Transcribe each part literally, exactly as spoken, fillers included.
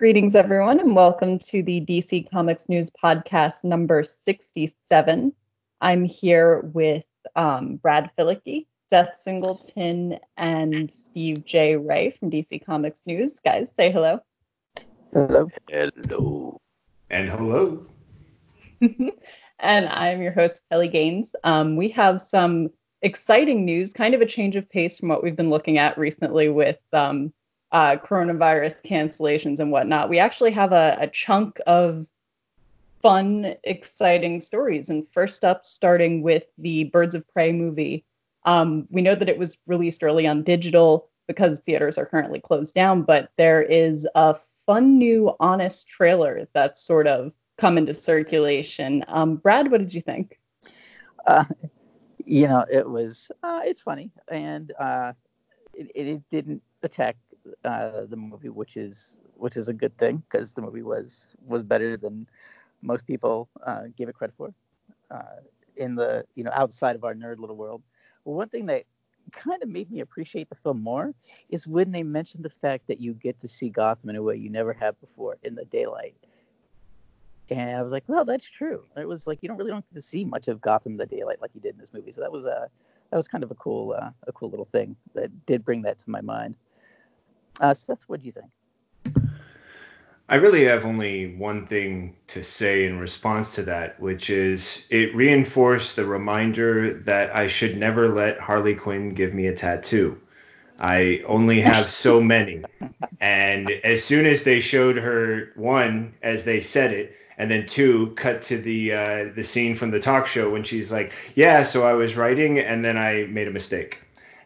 Greetings, everyone, and welcome to the D C Comics News podcast number sixty-seven. I'm here with um, Brad Filicky, Seth Singleton, and Steve J. Ray from D C Comics News. Guys, say hello. Hello. Hello. And hello. And I'm your host, Kelly Gaines. Um, we have some exciting news, kind of a change of pace from what we've been looking at recently with um Uh, coronavirus cancellations and whatnot. We actually have a, a chunk of fun, exciting stories. And first up, starting with the Birds of Prey movie. Um, we know that it was released early on digital because theaters are currently closed down, but there is a fun new Honest trailer that's sort of come into circulation. Um, Brad, what did you think? Uh, you know, it was, uh, it's funny. And uh, it, it didn't attack Uh, the movie, which is which is a good thing, because the movie was was better than most people uh, gave it credit for. Uh, in the you know outside of our nerd little world, well, one thing that kind of made me appreciate the film more is when they mentioned the fact that you get to see Gotham in a way you never have before in the daylight. And I was like, well, that's true. It was like you don't really don't get to see much of Gotham in the daylight like you did in this movie. So that was a that was kind of a cool uh, a cool little thing that did bring that to my mind. Uh, Seth, what do you think? I really have only one thing to say in response to that, which is it reinforced the reminder that I should never let Harley Quinn give me a tattoo. I only have so many. And as soon as they showed her, one, as they said it, and then two, cut to the uh, the scene from the talk show when she's like, yeah, so I was writing and then I made a mistake.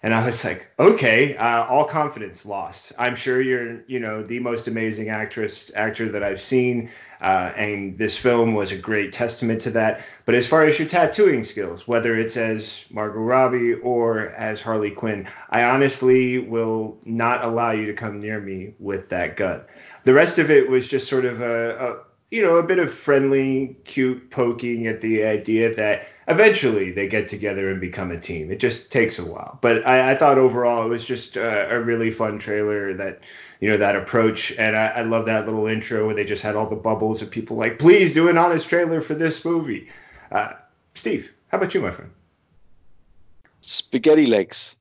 And I was like, okay, uh, all confidence lost. I'm sure you're, you know, the most amazing actress, actor that I've seen. Uh, and this film was a great testament to that. But as far as your tattooing skills, whether it's as Margot Robbie or as Harley Quinn, I honestly will not allow you to come near me with that gun. The rest of it was just sort of a, a you know, a bit of friendly, cute poking at the idea that eventually they get together and become a team. It just takes a while. But I, I thought overall it was just uh, a really fun trailer that, you know, that approach. And I, I love that little intro where they just had all the bubbles of people like, please do an honest trailer for this movie. Uh, Steve, how about you, my friend? Spaghetti legs.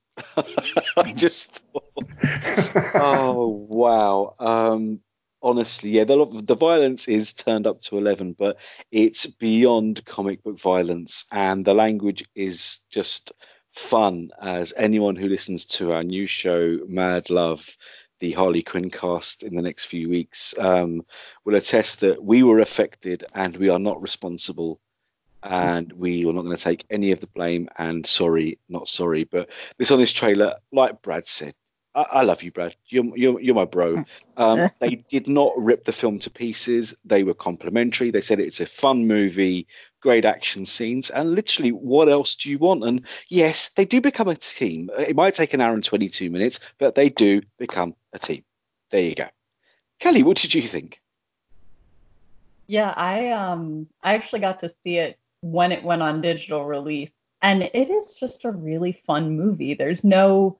I just thought, oh, wow. Um Honestly, yeah, the, the violence is turned up to eleven, but it's beyond comic book violence. And the language is just fun, as anyone who listens to our new show, Mad Love, the Harley Quinn cast in the next few weeks, um, will attest that we were affected and we are not responsible. And we were not going to take any of the blame. And sorry, not sorry. But this honest trailer, like Brad said, I love you, Brad. You're, you're, you're my bro. Um, they did not rip the film to pieces. They were complimentary. They said it's a fun movie, great action scenes, and literally, what else do you want? And yes, they do become a team. It might take an hour and twenty-two minutes, but they do become a team. There you go. Kelly, what did you think? Yeah, I um, I actually got to see it when it went on digital release, and it is just a really fun movie. There's no,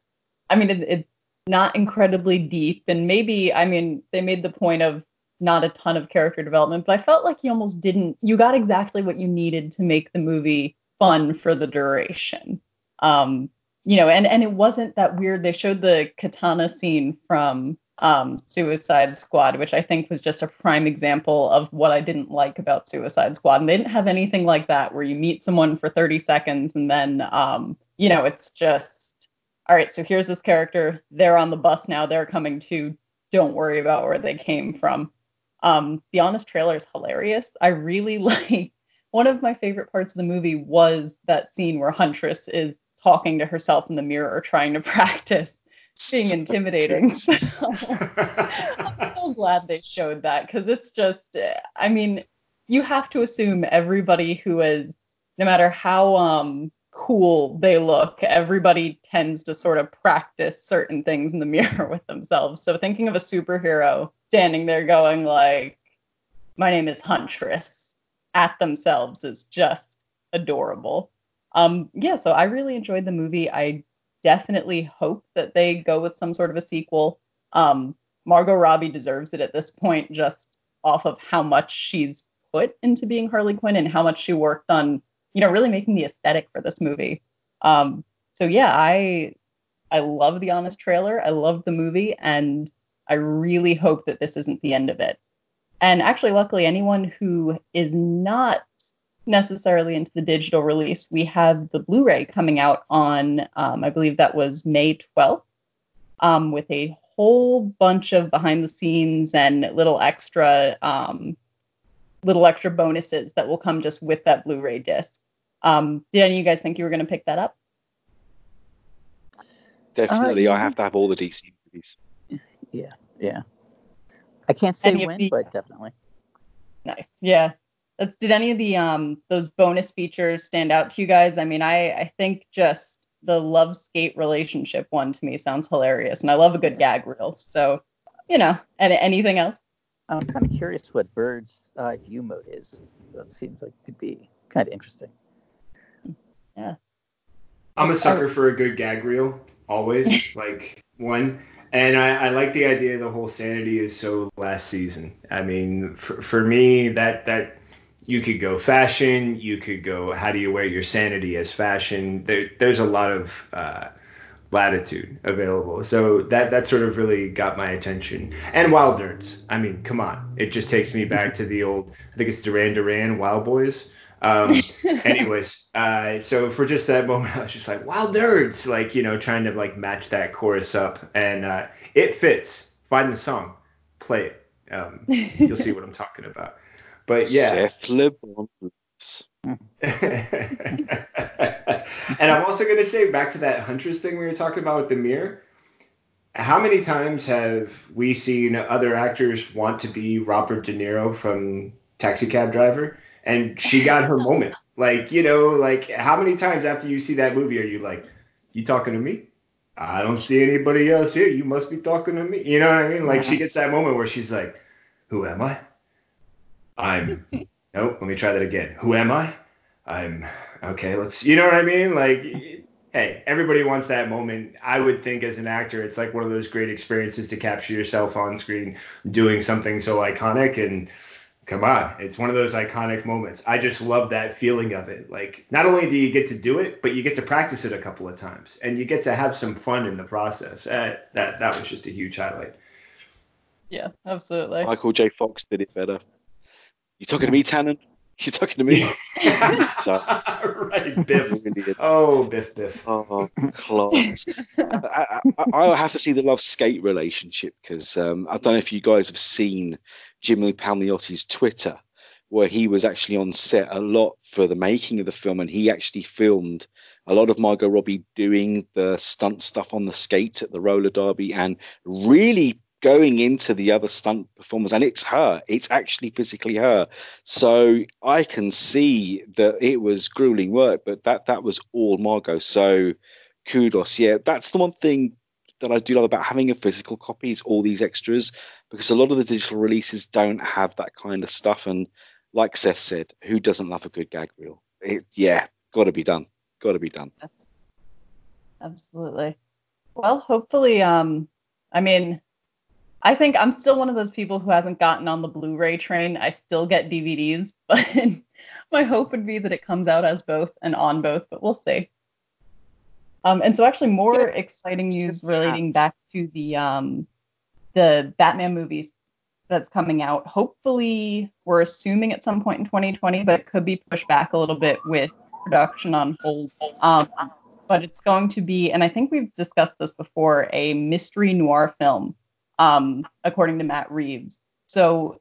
I mean, it, it's not incredibly deep, and maybe, I mean, they made the point of not a ton of character development, but I felt like you almost didn't, you got exactly what you needed to make the movie fun for the duration. Um, you know, and, and it wasn't that weird. They showed the katana scene from um, Suicide Squad, which I think was just a prime example of what I didn't like about Suicide Squad. And they didn't have anything like that where you meet someone for thirty seconds and then, um, you know, it's just, all right, so here's this character. They're on the bus now. They're coming to. Don't worry about where they came from. Um, the Honest trailer is hilarious. I really like, one of my favorite parts of the movie was that scene where Huntress is talking to herself in the mirror, trying to practice being intimidating. I'm so glad they showed that, because it's just, I mean, you have to assume everybody who is, no matter how um. cool they look, everybody tends to sort of practice certain things in the mirror with themselves. So thinking of a superhero standing there going like, my name is Huntress, at themselves is just adorable. Um, yeah, so I really enjoyed the movie. I definitely hope that they go with some sort of a sequel. Um, Margot Robbie deserves it at this point, just off of how much she's put into being Harley Quinn and how much she worked on, you know, really making the aesthetic for this movie. Um, so yeah, I I love the Honest Trailer. I love the movie, and I really hope that this isn't the end of it. And actually, luckily, anyone who is not necessarily into the digital release, we have the Blu-ray coming out on, um, I believe that was May twelfth, um, with a whole bunch of behind the scenes and little extra um, little extra bonuses that will come just with that Blu-ray disc. Um, did any of you guys think you were going to pick that up? Definitely. Uh, I have to have all the D C movies. Yeah, yeah. I can't say any when, the, but definitely. Nice. Yeah. That's, did any of the um those bonus features stand out to you guys? I mean, I, I think just the love skate relationship one to me sounds hilarious, and I love a good yeah. gag reel. So, you know, and anything else? I'm kind of curious what Bird's uh, view mode is. That seems like it could be kind of interesting. Yeah. I'm a sucker for a good gag reel, always. like one. And I, I like the idea the whole sanity is so last season. I mean, for, for me, that that you could go fashion, you could go how do you wear your sanity as fashion. There, there's a lot of uh, latitude available. So that, that sort of really got my attention. And Wild Nerds. I mean, come on. It just takes me back to the old, I think it's Duran Duran, Wild Boys. Um, anyways, uh, so for just that moment, I was just like, wow, nerds, like, you know, trying to like match that chorus up, and, uh, it fits. Find the song, play it. Um, you'll see what I'm talking about, but yeah. Seth LeBron. And I'm also going to say back to that Huntress thing we were talking about with the mirror. How many times have we seen other actors want to be Robert De Niro from Taxi Cab Driver? And she got her moment. Like, you know, like how many times after you see that movie are you like, you talking to me? I don't see anybody else here. You must be talking to me. You know what I mean? Like, she gets that moment where she's like, who am I? I'm, nope, let me try that again. Who am I? I'm, okay, let's, you know what I mean? Like, hey, everybody wants that moment. I would think as an actor, it's like one of those great experiences to capture yourself on screen doing something so iconic, and come on, it's one of those iconic moments. I just love that feeling of it. Like, not only do you get to do it, but you get to practice it a couple of times, and you get to have some fun in the process. Uh, that that was just a huge highlight. Yeah, absolutely. Michael J. Fox did it better. You talking to me, Tannen? You talking to me? Right, Biff. Oh, Biff, Biff. Oh, class. I, I, I have to see the love skate relationship, because um, I don't know if you guys have seen Jimmy Palmiotti's Twitter, where he was actually on set a lot for the making of the film, and he actually filmed a lot of Margot Robbie doing the stunt stuff on the skate at the roller derby, and really going into the other stunt performers, and it's her, it's actually physically her. So I can see that it was grueling work, but that that was all Margot. So kudos. Yeah, that's the one thing that I do love about having a physical copy is all these extras, because a lot of the digital releases don't have that kind of stuff. And like Seth said, who doesn't love a good gag reel? It, yeah, gotta be done. Gotta be done. Absolutely. Well, hopefully, um, I mean, I think I'm still one of those people who hasn't gotten on the Blu-ray train. I still get D V Ds, but my hope would be that it comes out as both and on both, but we'll see. Um, and so actually more yeah. exciting news relating back to the um, the Batman movies that's coming out. Hopefully, we're assuming at some point in twenty twenty, but it could be pushed back a little bit with production on hold. Um, but it's going to be, and I think we've discussed this before, a mystery noir film. Um, according to Matt Reeves. So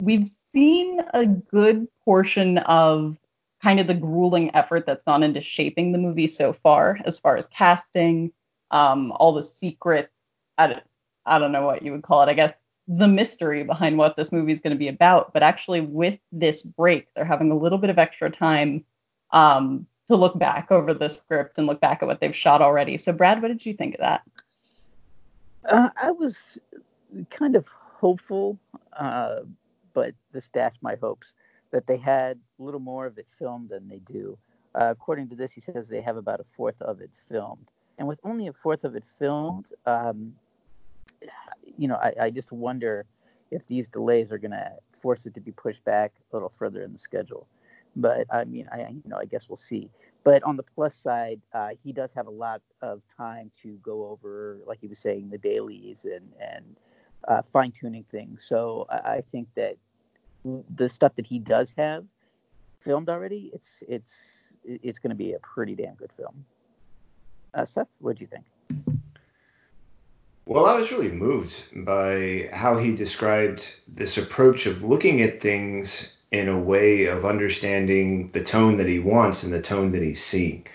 we've seen a good portion of kind of the grueling effort that's gone into shaping the movie so far, as far as casting, um, all the secret, I don't, I don't know what you would call it, I guess, the mystery behind what this movie is going to be about. But actually with this break, they're having a little bit of extra time um, to look back over the script and look back at what they've shot already. So Brad, what did you think of that? Uh, I was kind of hopeful, uh, but this dashed my hopes, that they had a little more of it filmed than they do. Uh, according to this, he says they have about a fourth of it filmed. And with only a fourth of it filmed, um, you know, I, I just wonder if these delays are going to force it to be pushed back a little further in the schedule. But I mean, I you know, I guess we'll see. But on the plus side, uh, he does have a lot of time to go over, like he was saying, the dailies and and uh, fine tuning things. So I, I think that the stuff that he does have filmed already, it's it's it's going to be a pretty damn good film. Uh, Seth, what do you think? Well, I was really moved by how he described this approach of looking at things in a way of understanding the tone that he wants and the tone that he's seeing.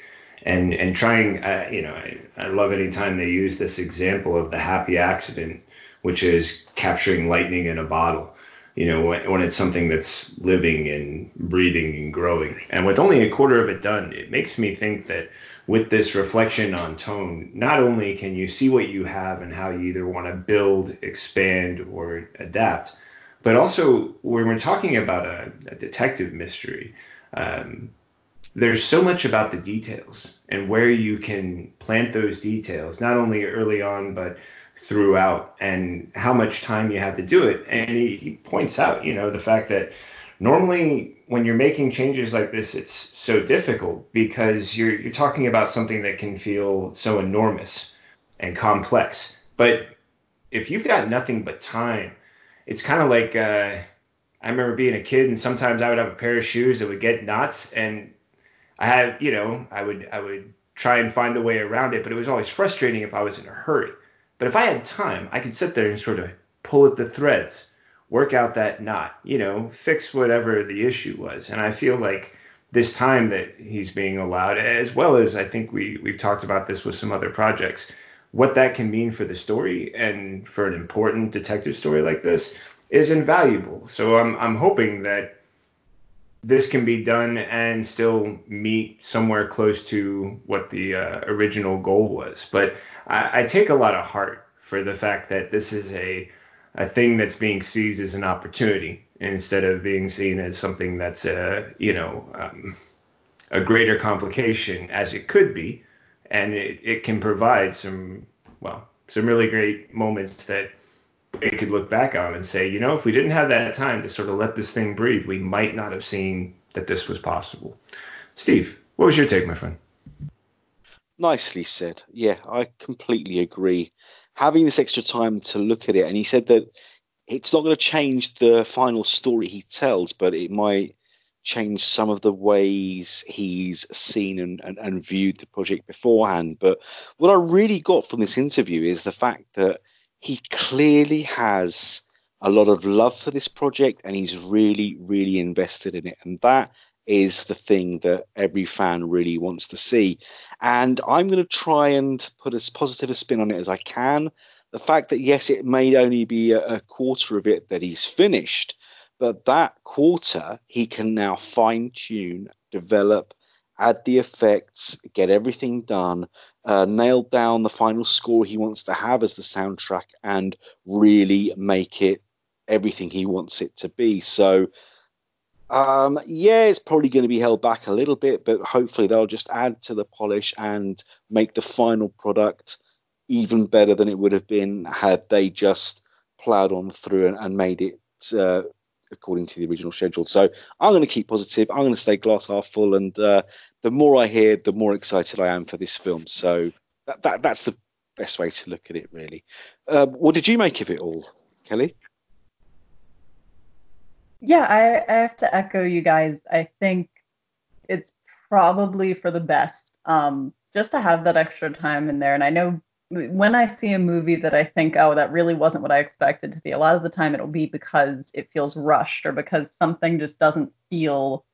And and trying, uh, you know, I, I love any time they use this example of the happy accident, which is capturing lightning in a bottle, you know, when, when it's something that's living and breathing and growing. And with only a quarter of it done, it makes me think that with this reflection on tone, not only can you see what you have and how you either want to build, expand, or adapt, but also when we're talking about a, a detective mystery, um, there's so much about the details and where you can plant those details, not only early on, but throughout, and how much time you have to do it. And he, he points out, you know, the fact that normally when you're making changes like this, it's so difficult because you're you're talking about something that can feel so enormous and complex. But if you've got nothing but time, it's kind of like uh, I remember being a kid, and sometimes I would have a pair of shoes that would get knots, and I had, you know, I would I would try and find a way around it, but it was always frustrating if I was in a hurry. But if I had time, I could sit there and sort of pull at the threads, work out that knot, you know, fix whatever the issue was. And I feel like this time that he's being allowed, as well as I think we, we've talked about this with some other projects, what that can mean for the story and for an important detective story like this is invaluable. So I'm I'm hoping that this can be done and still meet somewhere close to what the uh, original goal was. But I, I take a lot of heart for the fact that this is a a thing that's being seized as an opportunity instead of being seen as something that's a, you know, um, a greater complication as it could be. And it, it can provide some, well, some really great moments that we could look back on and say, you know, if we didn't have that time to sort of let this thing breathe, we might not have seen that this was possible. Steve, what was your take, my friend? Nicely said. Yeah, I completely agree. Having this extra time to look at it, and he said that it's not going to change the final story he tells, but it might change some of the ways he's seen and, and, and viewed the project beforehand. But what I really got from this interview is the fact that he clearly has a lot of love for this project, and he's really, really invested in it. And that is the thing that every fan really wants to see. And I'm going to try and put as positive a spin on it as I can. The fact that, yes, it may only be a, a quarter of it that he's finished, but that quarter he can now fine tune, develop, add the effects, get everything done, uh, nail down the final score he wants to have as the soundtrack, and really make it everything he wants it to be. So, um, yeah, it's probably going to be held back a little bit, but hopefully they'll just add to the polish and make the final product even better than it would have been had they just plowed on through and, and made it uh, according to the original schedule. So I'm going to keep positive. I'm going to stay glass half full. And uh, the more I hear, the more excited I am for this film. So that, that that's the best way to look at it, really. Uh, what did you make of it all, Kelly? Yeah, I, I have to echo you guys. I think it's probably for the best um, just to have that extra time in there. And I know when I see a movie that I think, oh, that really wasn't what I expected to be, a lot of the time it'll be because it feels rushed or because something just doesn't feel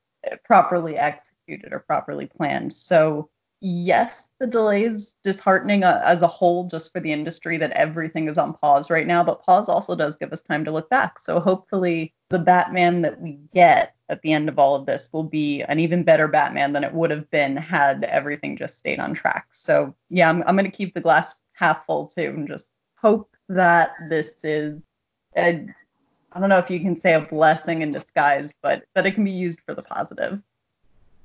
properly executed or properly planned. So yes, the delay is disheartening uh, as a whole just for the industry that everything is on pause right now, but pause also does give us time to look back. So hopefully the Batman that we get at the end of all of this will be an even better Batman than it would have been had everything just stayed on track. So yeah, I'm, I'm going to keep the glass half full too and just hope that this is a, I don't know if you can say a blessing in disguise, but that it can be used for the positive.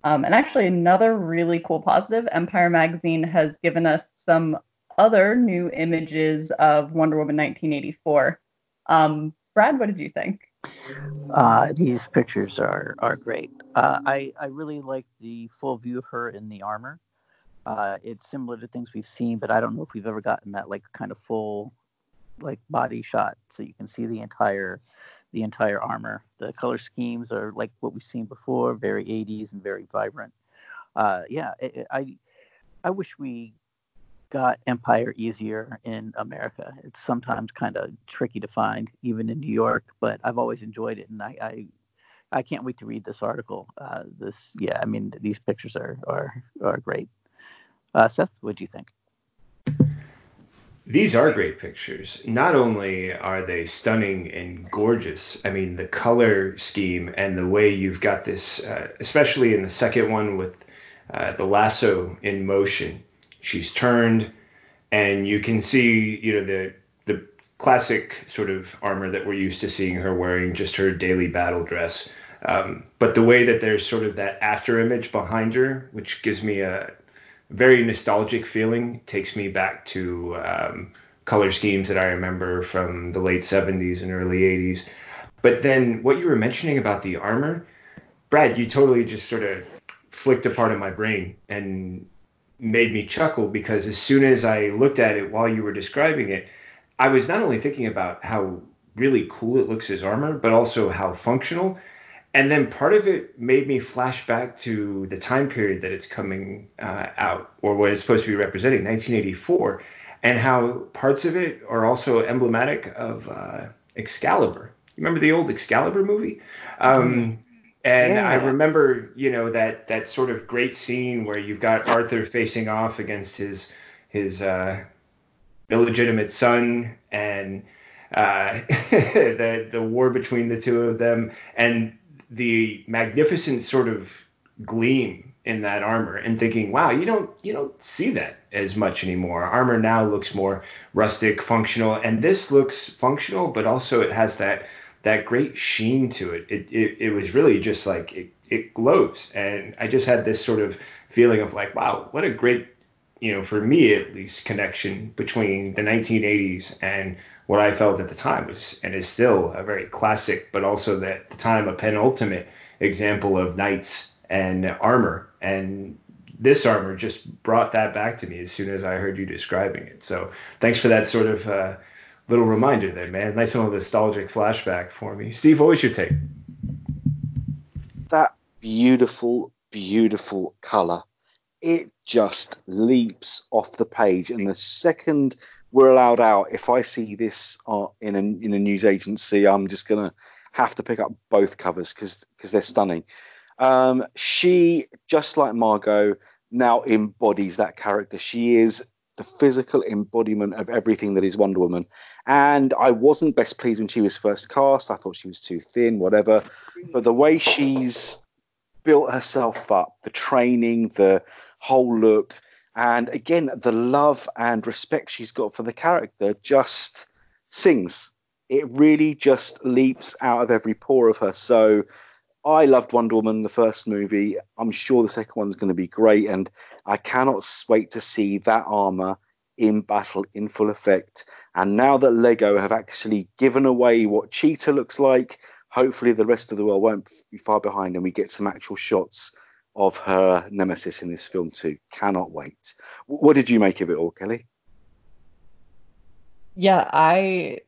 Um, and actually another really cool positive, Empire Magazine has given us some other new images of Wonder Woman nineteen eighty-four. Um, Brad, what did you think? Uh, these pictures are are great. Uh, I, I really like the full view of her in the armor. Uh, it's similar to things we've seen, but I don't know if we've ever gotten that like kind of full like body shot, so you can see the entire the entire armor. The color schemes are like what we've seen before, very eighties and very vibrant. Uh, yeah, it, it, I I wish we got Empire easier in America. It's sometimes kind of tricky to find, even in New York, but I've always enjoyed it, and I I, I can't wait to read this article. Uh, this yeah, I mean these pictures are are are great. Uh, Seth, what do you think? These are great pictures. Not only are they stunning and gorgeous, I mean, the color scheme and the way you've got this, uh, especially in the second one with uh, the lasso in motion. She's turned, and you can see, you know, the the classic sort of armor that we're used to seeing her wearing, just her daily battle dress. Um, but the way that there's sort of that after image behind her, which gives me a very nostalgic feeling, takes me back to um, color schemes that I remember from the late seventies and early eighties. But then what you were mentioning about the armor, Brad, you totally just sort of flicked a part of my brain and made me chuckle, because as soon as I looked at it while you were describing it, I was not only thinking about how really cool it looks as armor, but also how functional. And then part of it made me flash back to the time period that it's coming uh, out, or what it's supposed to be representing, nineteen eighty-four, and how parts of it are also emblematic of uh, Excalibur. You remember the old Excalibur movie? Um, and yeah. I remember, you know, that that sort of great scene where you've got Arthur facing off against his his uh, illegitimate son, and uh, the the war between the two of them, and the magnificent sort of gleam in that armor, and thinking, wow, you don't you don't see that as much anymore. Armor now looks more rustic, functional, and this looks functional, but also it has that that great sheen to it. It it, it was really just like it, it glows, and I just had this sort of feeling of like, wow, what a great, you know, for me at least, connection between the nineteen eighties and what I felt at the time was, and is still, a very classic, but also at the time a penultimate example of knights and armor. And this armor just brought that back to me as soon as I heard you describing it. So thanks for that sort of uh, little reminder there, man. Nice little nostalgic flashback for me. Steve, what was your take? That beautiful, beautiful color. It just leaps off the page, and the second we're allowed out, if I see this uh, in a in a news agency, I'm just gonna have to pick up both covers because because they're stunning. Um, she, just like Margot, now embodies that character. She is the physical embodiment of everything that is Wonder Woman. And I wasn't best pleased when she was first cast. I thought she was too thin, whatever. But the way she's built herself up, the training, the whole look. And again, the love and respect she's got for the character just sings. It really just leaps out of every pore of her. So I loved Wonder Woman, the first movie. I'm sure the second one's going to be great. And I cannot wait to see that armor in battle, in full effect. And now that Lego have actually given away what Cheetah looks like, hopefully the rest of the world won't be far behind and we get some actual shots of her nemesis in this film too. Cannot wait. What did you make of it all, Kelly? Yeah, I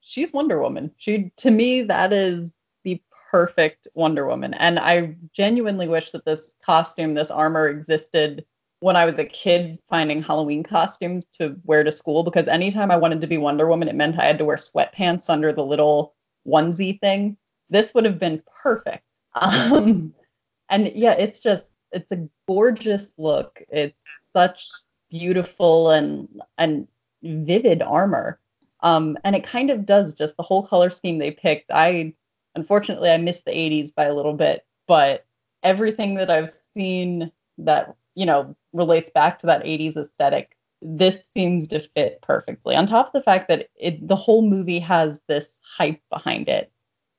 she's Wonder Woman. She, to me, that is the perfect Wonder Woman. And I genuinely wish that this costume, this armor, existed when I was a kid finding Halloween costumes to wear to school, because anytime I wanted to be Wonder Woman, it meant I had to wear sweatpants under the little onesie thing. This would have been perfect. Um And yeah, it's just, it's a gorgeous look. It's such beautiful and and vivid armor. Um, and it kind of does just the whole color scheme they picked. I, unfortunately, I missed the eighties by a little bit, but everything that I've seen that, you know, relates back to that eighties aesthetic, this seems to fit perfectly. On top of the fact that it, the whole movie has this hype behind it.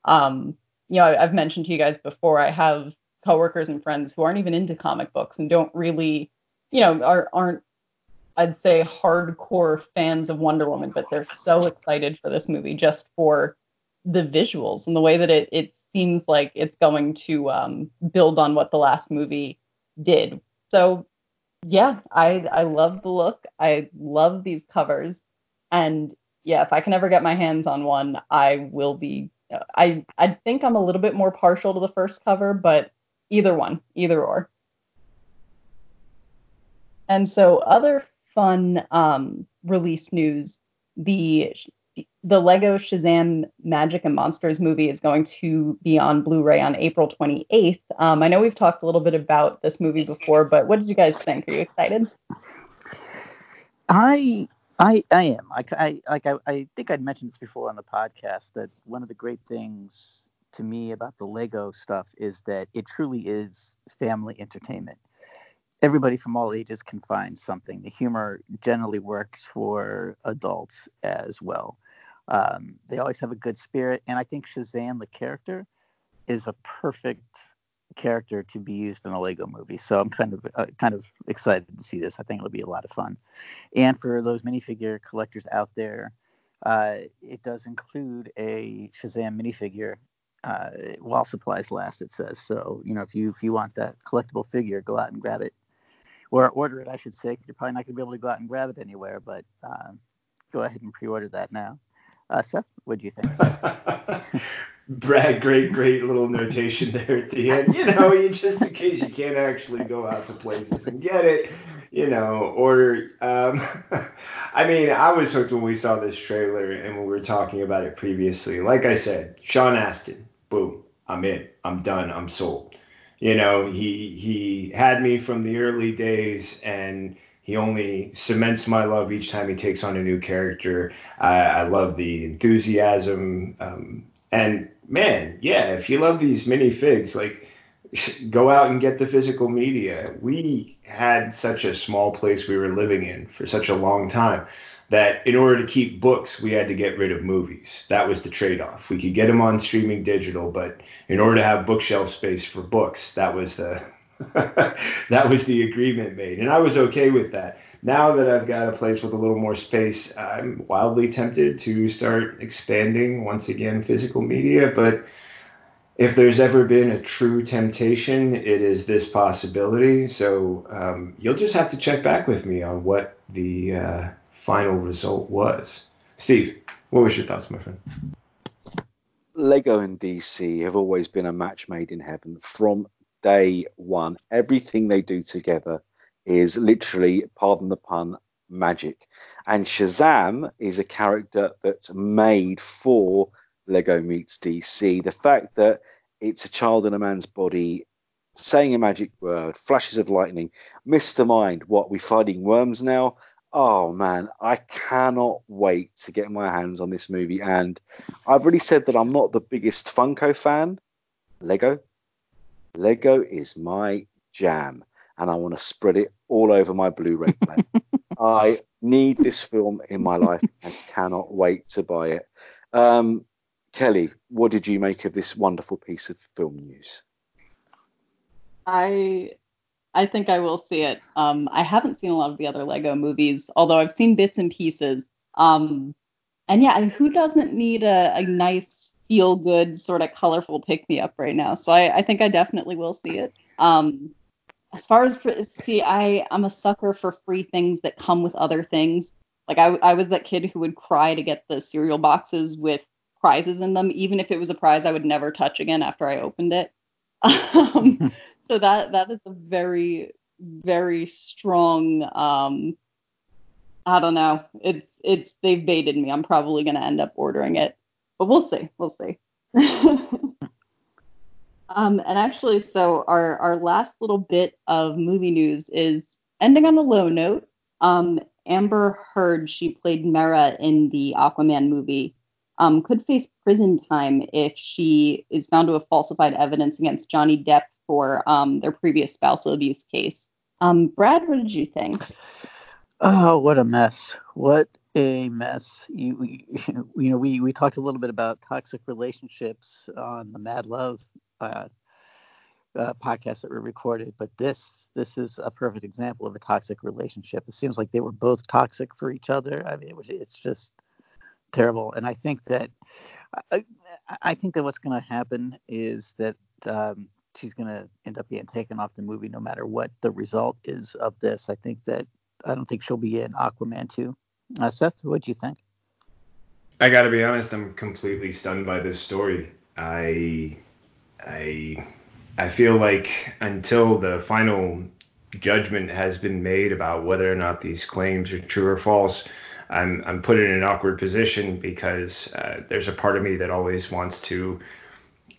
Um, you know, I, I've mentioned to you guys before, I have coworkers and friends who aren't even into comic books and don't really, you know, are, aren't I'd say, hardcore fans of Wonder Woman, but they're so excited for this movie just for the visuals and the way that it, it seems like it's going to um, build on what the last movie did. So, yeah, I, I love the look. I love these covers. And, yeah, if I can ever get my hands on one, I will be. I, I think I'm a little bit more partial to the first cover, but either one, either or. And so other fun um, release news, the the Lego Shazam Magic and Monsters movie is going to be on Blu-ray on April twenty-eighth. Um, I know we've talked a little bit about this movie before, but what did you guys think? Are you excited? I I, I am. I, I, like I, I think I'd mentioned this before on the podcast, that one of the great things to me about the Lego stuff is that it truly is family entertainment. Everybody from all ages can find something. The humor generally works for adults as well. Um, they always have a good spirit. And I think Shazam, the character, is a perfect character to be used in a Lego movie. So I'm kind of uh, kind of excited to see this. I think it'll be a lot of fun. And for those minifigure collectors out there, uh, it does include a Shazam minifigure. Uh, while supplies last, it says. So, you know, if you if you want that collectible figure, go out and grab it. Or order it, I should say. You're probably not going to be able to go out and grab it anywhere, but uh, go ahead and pre-order that now. Uh, Seth, what do you think? Brad, great, great little notation there at the end. You know, you, just in case you can't actually go out to places and get it, you know, order. Um, I mean, I was hooked when we saw this trailer and when we were talking about it previously. Like I said, Sean Astin, boom, I'm in, I'm done, I'm sold. You know, he he had me from the early days, and he only cements my love each time he takes on a new character. I, I love the enthusiasm. Um, and, man, yeah, if you love these minifigs, like, go out and get the physical media. We had such a small place we were living in for such a long time that in order to keep books, we had to get rid of movies. That was the trade-off. We could get them on streaming digital, but in order to have bookshelf space for books, that was the that was the agreement made. And I was okay with that. Now that I've got a place with a little more space, I'm wildly tempted to start expanding, once again, physical media. But if there's ever been a true temptation, it is this possibility. So um, you'll just have to check back with me on what the uh, final result was. Steve, what was your thoughts, my friend? Lego and D C have always been a match made in heaven from day one. Everything they do together is literally, pardon the pun, magic. And Shazam is a character that's made for Lego meets D C. The fact that it's a child in a man's body saying a magic word, flashes of lightning, mist the mind. What, we're fighting worms now? Oh, man, I cannot wait to get my hands on this movie. And I've already said that I'm not the biggest Funko fan. Lego. Lego is my jam, and I want to spread it all over my Blu-ray player. I need this film in my life and cannot wait to buy it. Um, Kelly, what did you make of this wonderful piece of film news? I... I think I will see it. Um, I haven't seen a lot of the other Lego movies, although I've seen bits and pieces. Um, and yeah, who doesn't need a, a nice, feel-good, sort of colorful pick-me-up right now? So I, I think I definitely will see it. Um, as far as, see, I, I'm a sucker for free things that come with other things. Like, I, I was that kid who would cry to get the cereal boxes with prizes in them, even if it was a prize I would never touch again after I opened it. Um, so that that is a very, very strong, um, I don't know. It's it's they've baited me. I'm probably going to end up ordering it, but we'll see. We'll see. um, and actually, so our, our last little bit of movie news is ending on a low note. Um, Amber Heard, she played Mera in the Aquaman movie. Um, could face prison time if she is found to have falsified evidence against Johnny Depp for um, their previous spousal abuse case. Um, Brad, what did you think? Oh, what a mess. What a mess. You, you, you know, we, we talked a little bit about toxic relationships on the Mad Love uh, uh, podcast that we recorded, but this this is a perfect example of a toxic relationship. It seems like they were both toxic for each other. I mean, it was, it's just terrible. And I think that I, I think that what's going to happen is that um, she's going to end up being taken off the movie no matter what the result is of this. I think that I don't think she'll be in Aquaman two. Uh, Seth, what do you think? I got to be honest. I'm completely stunned by this story. I I I feel like until the final judgment has been made about whether or not these claims are true or false, I'm I'm put in an awkward position because uh, there's a part of me that always wants to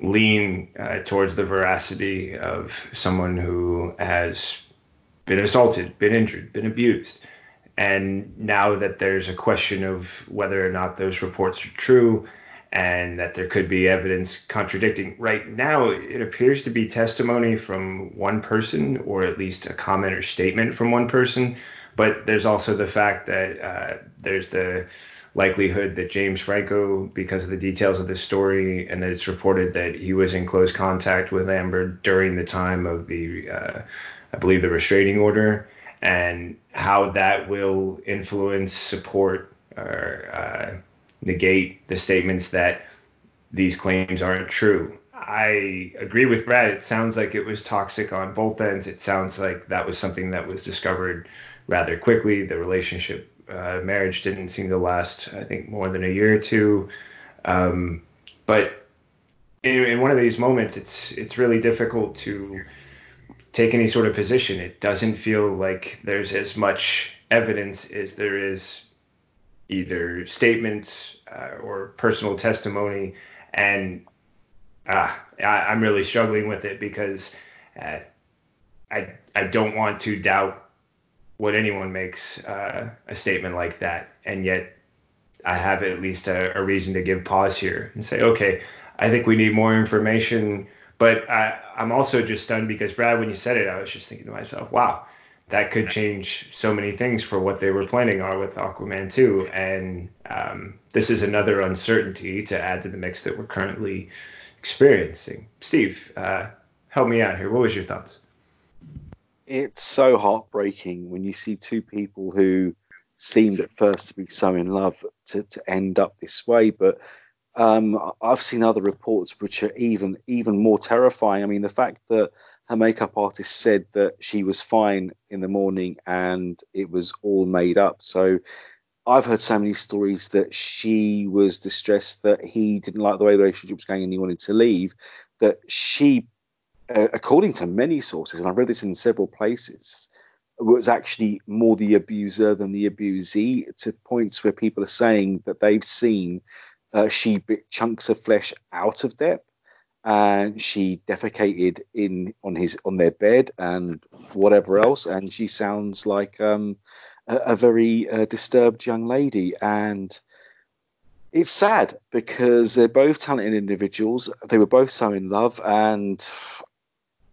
lean uh, towards the veracity of someone who has been assaulted, been injured, been abused. And now that there's a question of whether or not those reports are true and that there could be evidence contradicting, right now it appears to be testimony from one person or at least a comment or statement from one person. But there's also the fact that uh, there's the likelihood that James Franco, because of the details of this story, and that it's reported that he was in close contact with Amber during the time of the, uh, I believe, the restraining order, and how that will influence, support, or uh, negate the statements that these claims aren't true. I agree with Brad. It sounds like it was toxic on both ends. It sounds like that was something that was discovered rather quickly. The relationship, uh, marriage didn't seem to last, I think, more than a year or two. Um, but in, in one of these moments, it's it's really difficult to take any sort of position. It doesn't feel like there's as much evidence as there is either statements uh, or personal testimony. And uh, I, I'm really struggling with it because uh, I I don't want to doubt what anyone makes uh, a statement like that. And yet I have at least a, a reason to give pause here and say, okay, I think we need more information. But I, I'm also just stunned because, Brad, when you said it, I was just thinking to myself, wow, that could change so many things for what they were planning on with Aquaman two. And um, this is another uncertainty to add to the mix that we're currently experiencing. Steve, uh, help me out here. What was your thoughts? It's so heartbreaking when you see two people who seemed at first to be so in love to, to end up this way. But um, I've seen other reports which are even even more terrifying. I mean, the fact that her makeup artist said that she was fine in the morning and it was all made up. So I've heard so many stories that she was distressed, that he didn't like the way the relationship was going and he wanted to leave, that she, according to many sources, and I've read this in several places, was actually more the abuser than the abusee, to points where people are saying that they've seen uh, she bit chunks of flesh out of Depp, and she defecated in on his on their bed and whatever else, and she sounds like um, a, a very uh, disturbed young lady. And it's sad because they're both talented individuals. They were both so in love, and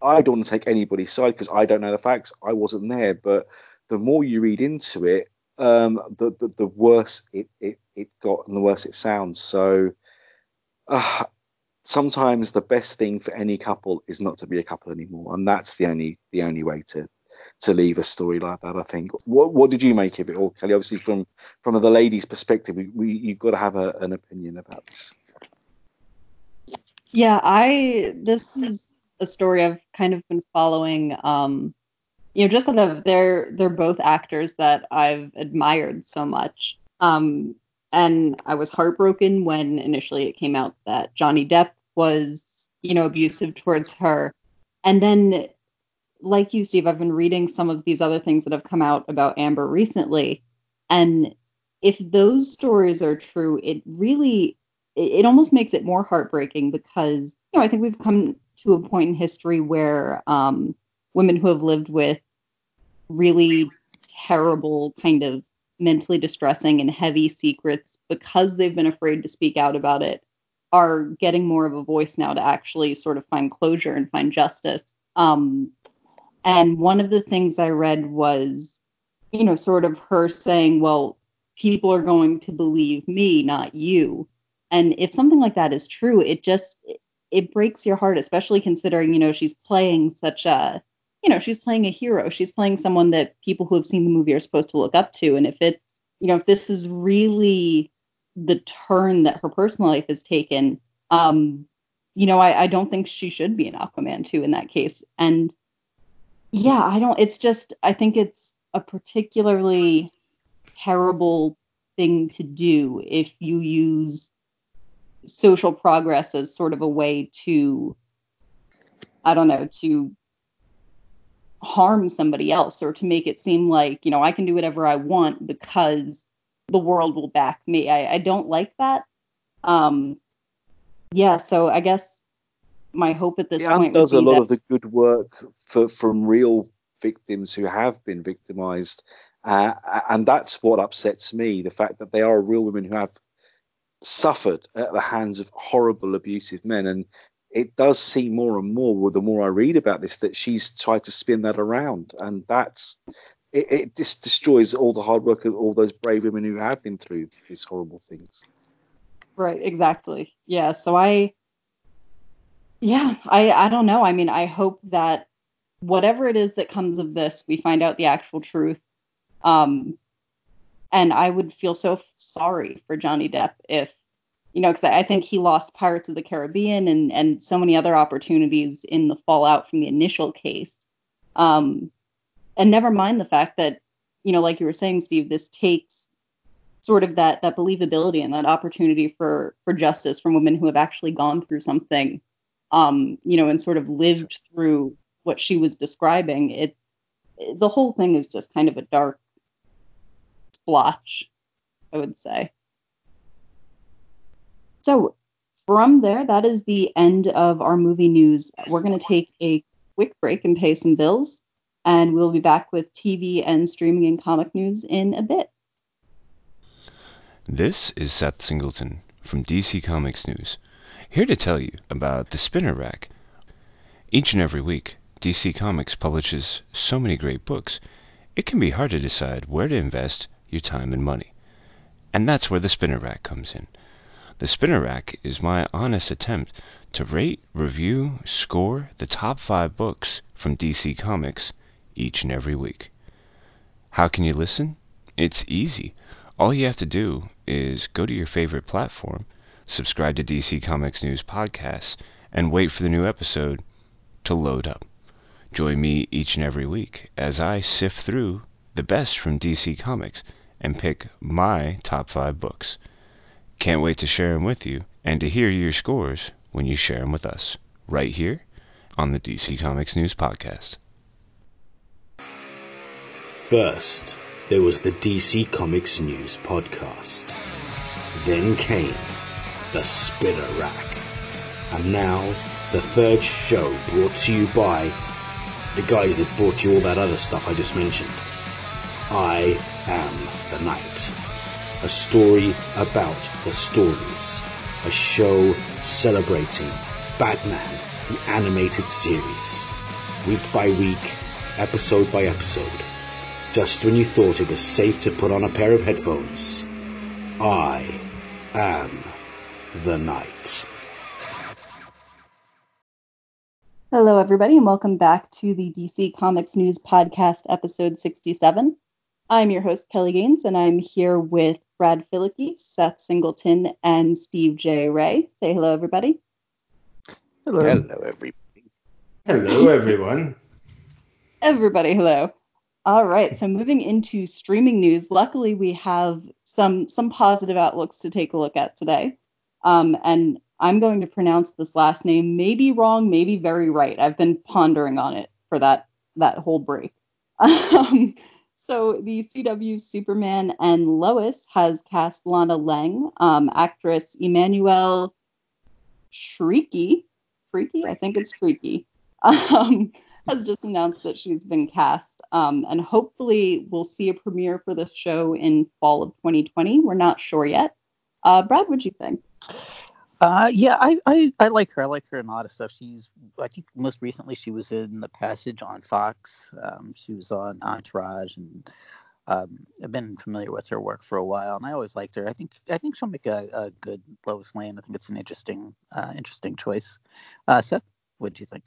I don't want to take anybody's side because I don't know the facts. I wasn't there. But the more you read into it, um, the, the, the worse it, it, it got and the worse it sounds. So uh, sometimes the best thing for any couple is not to be a couple anymore. And that's the only the only way to, to leave a story like that, I think. What, what did you make of it all, Kelly? Obviously, from, from the ladies' perspective, we, we, you've got to have a, an opinion about this. Yeah, I this is a story I've kind of been following, um, you know, just sort of they're, they're both actors that I've admired so much. Um, and I was heartbroken when initially it came out that Johnny Depp was, you know, abusive towards her. And then, like you, Steve, I've been reading some of these other things that have come out about Amber recently. And if those stories are true, it really, it, it almost makes it more heartbreaking because, you know, I think we've come to a point in history where um, women who have lived with really terrible, kind of mentally distressing and heavy secrets because they've been afraid to speak out about it are getting more of a voice now to actually sort of find closure and find justice. Um, and one of the things I read was, you know, sort of her saying, well, people are going to believe me, not you. And if something like that is true, it just, it breaks your heart, especially considering, you know, she's playing such a you know, she's playing a hero. She's playing someone that people who have seen the movie are supposed to look up to. And if it's, you know, if this is really the turn that her personal life has taken, um, you know, I, I don't think she should be an Aquaman two in that case. And yeah, I don't, it's just, I think it's a particularly terrible thing to do if you use social progress as sort of a way to, I don't know, to harm somebody else, or to make it seem like, you know, I can do whatever I want because the world will back me. I, I don't like that. Um, yeah, so I guess my hope at this yeah, point does would be a lot that of the good work for, from real victims who have been victimized. Uh, and that's what upsets me, the fact that they are real women who have suffered at the hands of horrible, abusive men. And it does seem more and more, the more I read about this, that she's tried to spin that around. And that's, it, it just destroys all the hard work of all those brave women who have been through these horrible things. Right, exactly. Yeah, so I, yeah, I, I don't know. I mean, I hope that whatever it is that comes of this, we find out the actual truth. Um, and I would feel so f- sorry for Johnny Depp if, you know, because I think he lost Pirates of the Caribbean and, and so many other opportunities in the fallout from the initial case. Um, and never mind the fact that, you know, like you were saying, Steve, this takes sort of that that believability and that opportunity for, for justice from women who have actually gone through something, um, you know, and sort of lived through what she was describing. It, the whole thing is just kind of a dark splotch, I would say. So from there, that is the end of our movie news. We're going to take a quick break and pay some bills, and we'll be back with T V and streaming and comic news in a bit. This is Seth Singleton from D C Comics News, here to tell you about the Spinner Rack. Each and every week, D C Comics publishes so many great books, it can be hard to decide where to invest your time and money. And that's where the Spinner Rack comes in. The Spinner Rack is my honest attempt to rate, review, score the top five books from D C Comics each and every week. How can you listen? It's easy. All you have to do is go to your favorite platform, subscribe to D C Comics News podcasts, and wait for the new episode to load up. Join me each and every week as I sift through the best from D C Comics and pick my top five books. Can't wait to share them with you and to hear your scores when you share them with us, right here on the D C Comics News Podcast. First, there was the D C Comics News Podcast. Then came the Spinner Rack. And now, the third show brought to you by the guys that brought you all that other stuff I just mentioned. I Am the Night. A story about the stories. A show celebrating Batman, the animated series. Week by week, episode by episode. Just when you thought it was safe to put on a pair of headphones. I Am the Night. Hello, everybody, and welcome back to the D C Comics News Podcast, episode sixty-seven. I'm your host, Kelly Gaines, and I'm here with Brad Filicky, Seth Singleton, and Steve J. Ray. Say hello, everybody. Hello. Hello, everybody. Hello, everyone. Everybody, hello. All right, so moving into streaming news, luckily we have some some positive outlooks to take a look at today. Um, and I'm going to pronounce this last name maybe wrong, maybe very right. I've been pondering on it for that, that whole break. Um, So the C W Superman and Lois has cast Lana Lang, um, actress Emmanuel Shrieky, Freaky, I think it's Freaky, um, has just announced that she's been cast. Um, and hopefully we'll see a premiere for this show in fall of twenty twenty. We're not sure yet. Uh, Brad, what'd you think? Uh, yeah, I, I, I like her. I like her in a lot of stuff. She's, I think most recently she was in The Passage on Fox. Um, she was on Entourage, and um, I've been familiar with her work for a while, and I always liked her. I think I think she'll make a, a good Lois Lane. I think it's an interesting uh, interesting choice. Uh, Seth, what do you think?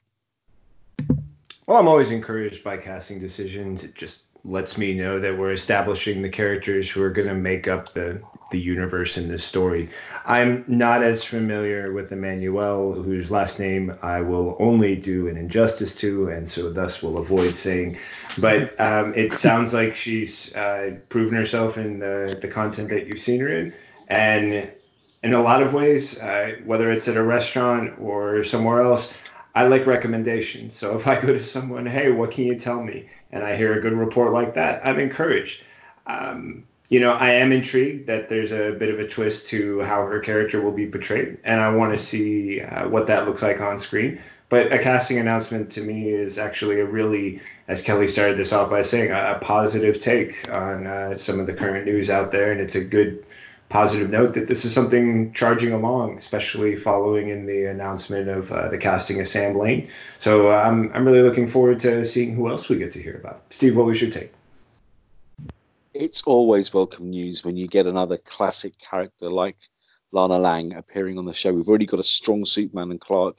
Well, I'm always encouraged by casting decisions. It just lets me know that we're establishing the characters who are going to make up the, the universe in this story. I'm not as familiar with Emmanuel, whose last name I will only do an injustice to, and so thus will avoid saying. But um, it sounds like she's uh, proven herself in the, the content that you've seen her in. And in a lot of ways, uh, whether it's at a restaurant or somewhere else, I like recommendations. So if I go to someone, hey, what can you tell me? And I hear a good report like that, I'm encouraged. Um, you know, I am intrigued that there's a bit of a twist to how her character will be portrayed, and I want to see uh, what that looks like on screen. But a casting announcement to me is actually a really, as Kelly started this off by saying, a, a positive take on uh, some of the current news out there. And it's a good positive note that this is something charging along, especially following in the announcement of uh, the casting of Sam Lane. So uh, I'm I'm really looking forward to seeing who else we get to hear about. Steve, what was your take? It's always welcome news when you get another classic character like Lana Lang appearing on the show. We've already got a strong Superman and Clark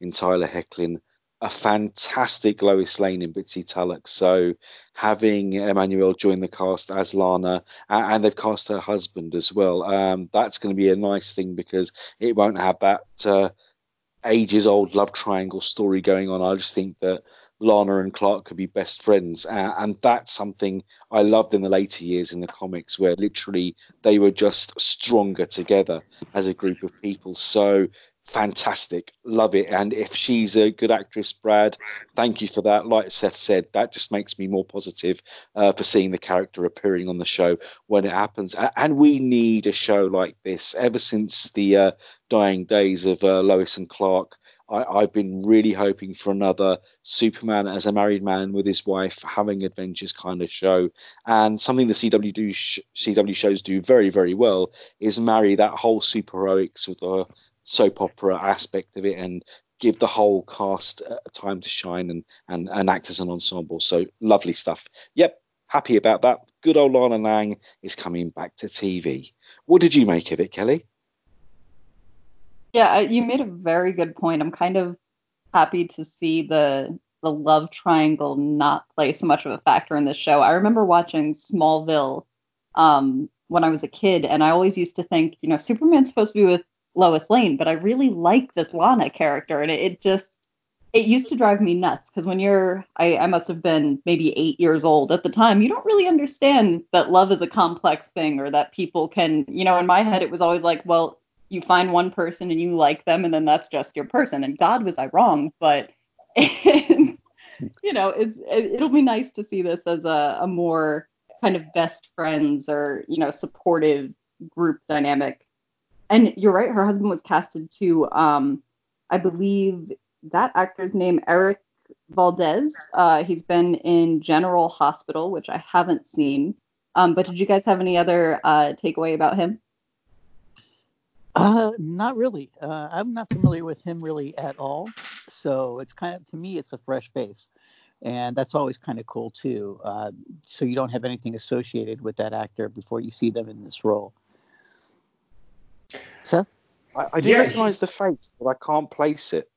in Tyler Hoechlin, a fantastic Lois Lane in Bitsy Tulloch. So having Emmanuel join the cast as Lana, and they've cast her husband as well. Um, that's going to be a nice thing because it won't have that uh, ages old love triangle story going on. I just think that Lana and Clark could be best friends. Uh, and that's something I loved in the later years in the comics, where literally they were just stronger together as a group of people. So fantastic, love it. And if she's a good actress, Brad, thank you for that. Like Seth said, that just makes me more positive uh, for seeing the character appearing on the show when it happens. And we need a show like this. Ever since the uh, dying days of uh, Lois and Clark, I, I've been really hoping for another Superman as a married man with his wife having adventures kind of show. And something the C W do, sh- C W shows do very, very well is marry that whole superheroics with the soap opera aspect of it and give the whole cast uh, time to shine and, and, and act as an ensemble. So lovely stuff. Yep, happy about that. Good old Lana Lang is coming back to T V. What did you make of it, Kelly? Yeah, you made a very good point. I'm kind of happy to see the the love triangle not play so much of a factor in this show. I remember watching Smallville um, when I was a kid, and I always used to think, you know, Superman's supposed to be with Lois Lane, but I really like this Lana character, and it, it just it used to drive me nuts because when you're I, I must have been maybe eight years old at the time, you don't really understand that love is a complex thing or that people can, you know, in my head it was always like, well, you find one person and you like them, and then that's just your person. And God, was I wrong? But it's, you know, it's it, it'll be nice to see this as a, a more kind of best friends or, you know, supportive group dynamic. And you're right, her husband was casted to, um, I believe that actor's name, Eric Valdez. Uh, he's been in General Hospital, which I haven't seen. Um, but did you guys have any other uh, takeaway about him? Uh, not really. Uh, I'm not familiar with him really at all. So it's kind of, to me, it's a fresh face. And that's always kind of cool too. Uh, so you don't have anything associated with that actor before you see them in this role. So I, I do yeah. recognize the face, but I can't place it.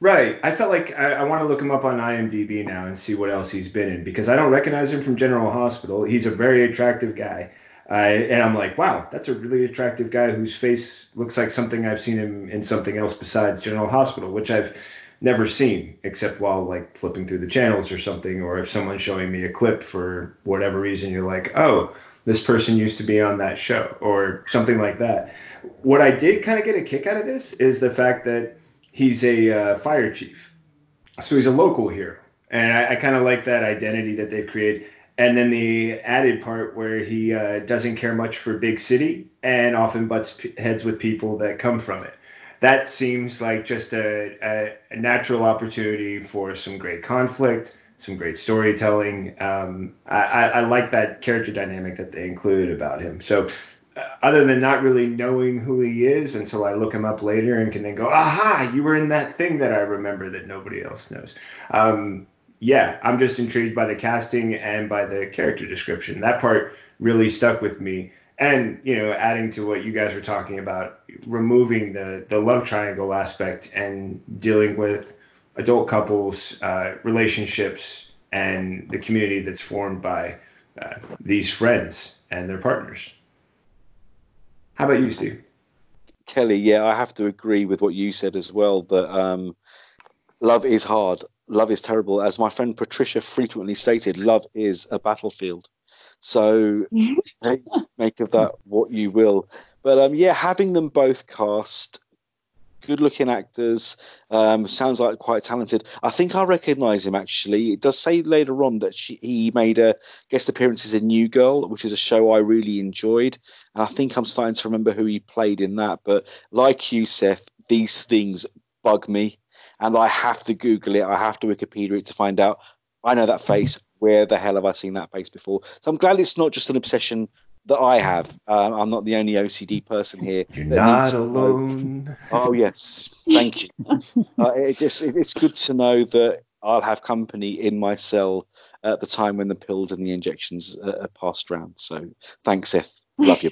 Right. I felt like I, I want to look him up on IMDb now and see what else he's been in, because I don't recognize him from General Hospital. He's a very attractive guy. Uh, and I'm like, wow, that's a really attractive guy whose face looks like something I've seen him in something else besides General Hospital, which I've never seen except while like flipping through the channels or something, or if someone's showing me a clip for whatever reason, you're like, oh, this person used to be on that show or something like that. What I did kind of get a kick out of this is the fact that he's a uh, fire chief. So he's a local hero. And I, I kind of like that identity that they've created. And then the added part where he uh, doesn't care much for big city and often butts p- heads with people that come from it. That seems like just a, a, a natural opportunity for some great conflict, some great storytelling. Um, I, I, I like that character dynamic that they included about him. So uh, other than not really knowing who he is until I look him up later and can then go, aha, you were in that thing that I remember that nobody else knows. Um Yeah, I'm just intrigued by the casting and by the character description. That part really stuck with me. And, you know, adding to what you guys were talking about, removing the, the love triangle aspect and dealing with adult couples, uh, relationships, and the community that's formed by uh, these friends and their partners. How about you, Steve? Kelly, yeah, I have to agree with what you said as well, that um, love is hard. Love is terrible. As my friend Patricia frequently stated, love is a battlefield. So make of that what you will. But um, yeah, having them both cast, good-looking actors, um, sounds like quite talented. I think I recognise him, actually. It does say later on that she, he made a guest appearances in New Girl, which is a show I really enjoyed. And I think I'm starting to remember who he played in that. But like you, Seth, these things bug me. And I have to Google it. I have to Wikipedia it to find out. I know that face. Where the hell have I seen that face before? So I'm glad it's not just an obsession that I have. Um, I'm not the only O C D person here. You're not alone. Oh, yes. Thank you. uh, it just, it, it's good to know that I'll have company in my cell at the time when the pills and the injections are, are passed around. So thanks, Seth. Love you.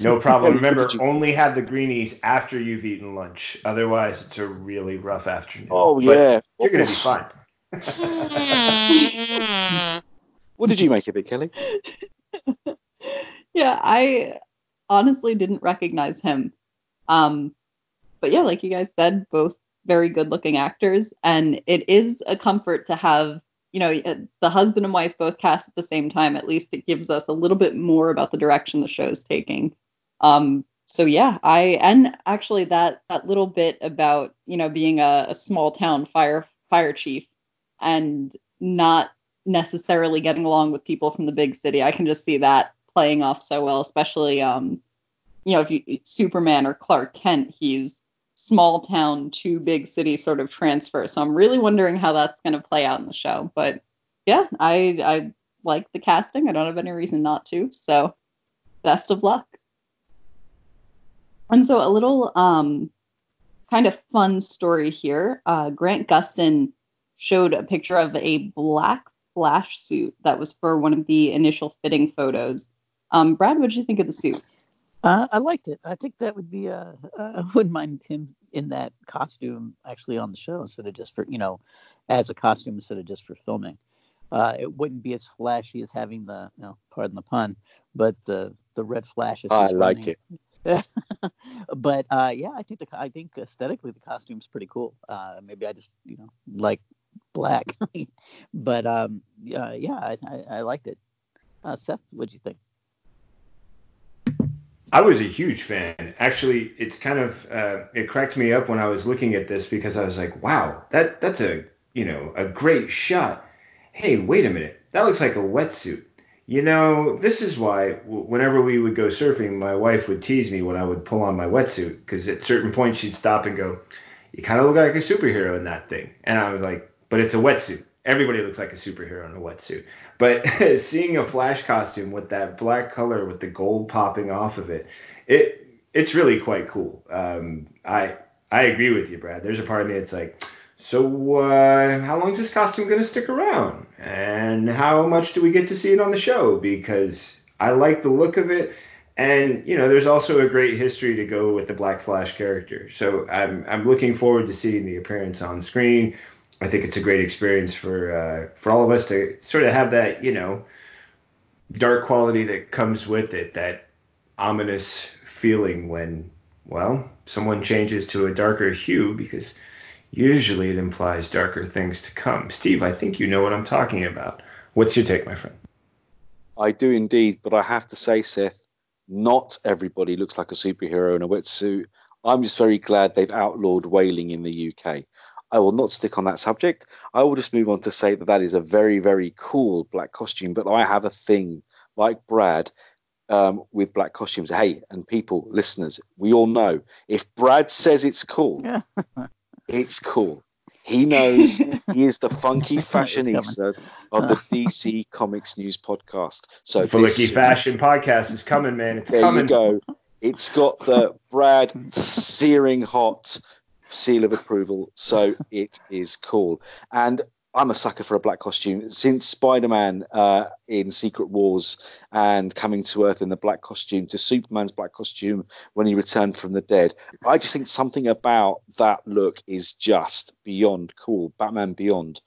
No problem. Remember, only have the greenies after you've eaten lunch. Otherwise, it's a really rough afternoon. Oh, yeah. But you're going to be fine. What did you make of it, Kelly? Yeah, I honestly didn't recognize him. Um, but yeah, like you guys said, both very good-looking actors. And it is a comfort to have, you know, the husband and wife both cast at the same time. At least it gives us a little bit more about the direction the show's taking. Um, so yeah, I and actually that that little bit about, you know, being a, a small town fire fire chief and not necessarily getting along with people from the big city. I can just see that playing off so well, especially, um, you know, if you Superman or Clark Kent, he's small town to big city sort of transfer. So I'm really wondering how that's going to play out in the show. But yeah, I, I like the casting. I don't have any reason not to. So best of luck. And so a little um, kind of fun story here. Uh, Grant Gustin showed a picture of a Black Flash suit that was for one of the initial fitting photos. Um, Brad, what did you think of the suit? Uh, I liked it. I think that would be, uh, I wouldn't mind him in that costume actually on the show instead of just for, you know, as a costume instead of just for filming. Uh, it wouldn't be as flashy as having the, you know, pardon the pun, but the, the red flash. Is I like it. But uh, yeah, I think the, I think aesthetically the costume's pretty cool. Uh, maybe I just, you know, like black. But um, uh, yeah, I, I, I liked it. Uh, Seth, what'd you think? I was a huge fan. Actually, it's kind of uh, it cracked me up when I was looking at this because I was like, wow, that that's a you know a great shot. Hey, wait a minute, that looks like a wetsuit. You know, this is why whenever we would go surfing, my wife would tease me when I would pull on my wetsuit because at certain points she'd stop and go, you kind of look like a superhero in that thing. And I was like, but it's a wetsuit. Everybody looks like a superhero in a wetsuit. But seeing a Flash costume with that black color with the gold popping off of it, it it's really quite cool. Um, I I agree with you, Brad. There's a part of me that's like, so uh, how long is this costume going to stick around? And how much do we get to see it on the show? Because I like the look of it. And, you know, there's also a great history to go with the Black Flash character. So I'm I'm looking forward to seeing the appearance on screen. I think it's a great experience for uh, for all of us to sort of have that, you know, dark quality that comes with it, that ominous feeling when, well, someone changes to a darker hue because usually it implies darker things to come. Steve, I think you know what I'm talking about. What's your take, my friend? I do indeed, but I have to say, Seth, not everybody looks like a superhero in a wetsuit. I'm just very glad they've outlawed whaling in the U K. I will not stick on that subject. I will just move on to say that that is a very, very cool black costume. But I have a thing, like Brad, um, with black costumes. Hey, and people, listeners, we all know if Brad says it's cool, it's cool. He knows he is the funky fashionista of the D C Comics News podcast. So Filicky Fashion Podcast is coming, man. It's there coming. There you go. It's got the Brad searing hot seal of approval. So it is cool. And I'm a sucker for a black costume. Since Spider-Man uh, in Secret Wars and Coming to Earth in the black costume to Superman's black costume when he returned from the dead, I just think something about that look is just beyond cool. Batman Beyond.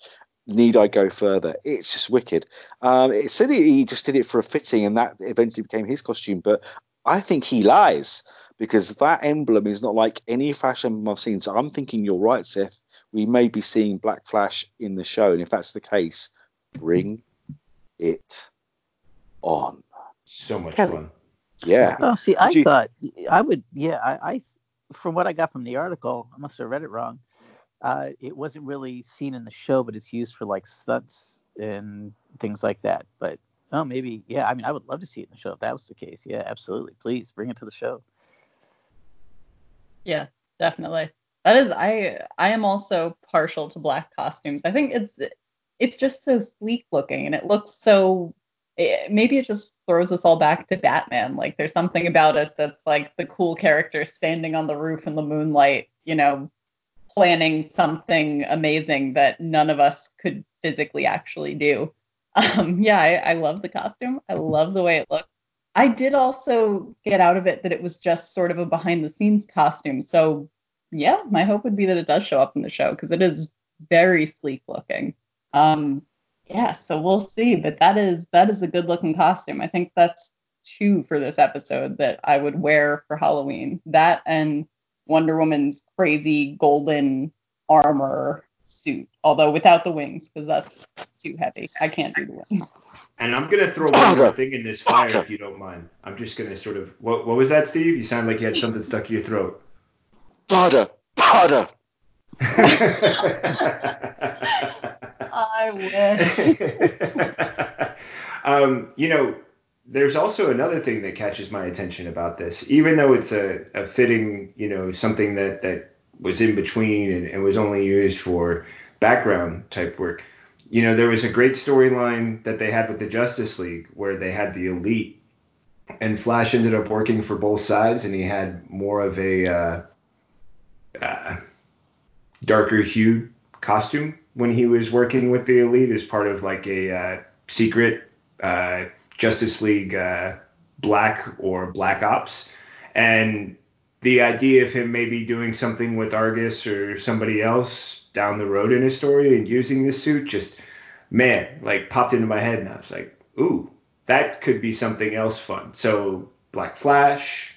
Need I go further? It's just wicked. Um, it said he just did it for a fitting and that eventually became his costume, but I think he lies because that emblem is not like any fashion emblem I've seen. So I'm thinking you're right, Seth. We may be seeing Black Flash in the show, and if that's the case, bring it on. So much Kelly. Fun. Yeah. Oh, see, I you... thought I would. Yeah, I, I from what I got from the article, I must have read it wrong. Uh, it wasn't really seen in the show, but it's used for like stunts and things like that. But oh, maybe. Yeah, I mean, I would love to see it in the show if that was the case. Yeah, absolutely. Please bring it to the show. Yeah, definitely. That is, I I am also partial to black costumes. I think it's it's just so sleek looking, and it looks so, it, maybe it just throws us all back to Batman. Like there's something about it that's like the cool character standing on the roof in the moonlight, you know, planning something amazing that none of us could physically actually do. Um, yeah, I, I love the costume. I love the way it looks. I did also get out of it that it was just sort of a behind the scenes costume. So yeah, my hope would be that it does show up in the show because it is very sleek looking. Um, yeah, so we'll see. But that is that is a good looking costume. I think that's two for this episode that I would wear for Halloween. That and Wonder Woman's crazy golden armor suit, although without the wings because that's too heavy. I can't do the wings. And I'm going to throw one more thing in this fire if you don't mind. I'm just going to sort of – what what was that, Steve? You sound like you had something stuck in your throat. Butter, butter. I wish. um, you know, there's also another thing that catches my attention about this, even though it's a, a fitting, you know, something that, that was in between and, and was only used for background type work. You know, there was a great storyline that they had with the Justice League where they had the Elite, and Flash ended up working for both sides, and he had more of a uh, – Uh, darker hued costume when he was working with the Elite as part of like a uh, secret uh, Justice League uh, Black or Black Ops. And the idea of him maybe doing something with Argus or somebody else down the road in his story and using this suit just, man, like popped into my head, and I was like, ooh, that could be something else fun. So Black Flash,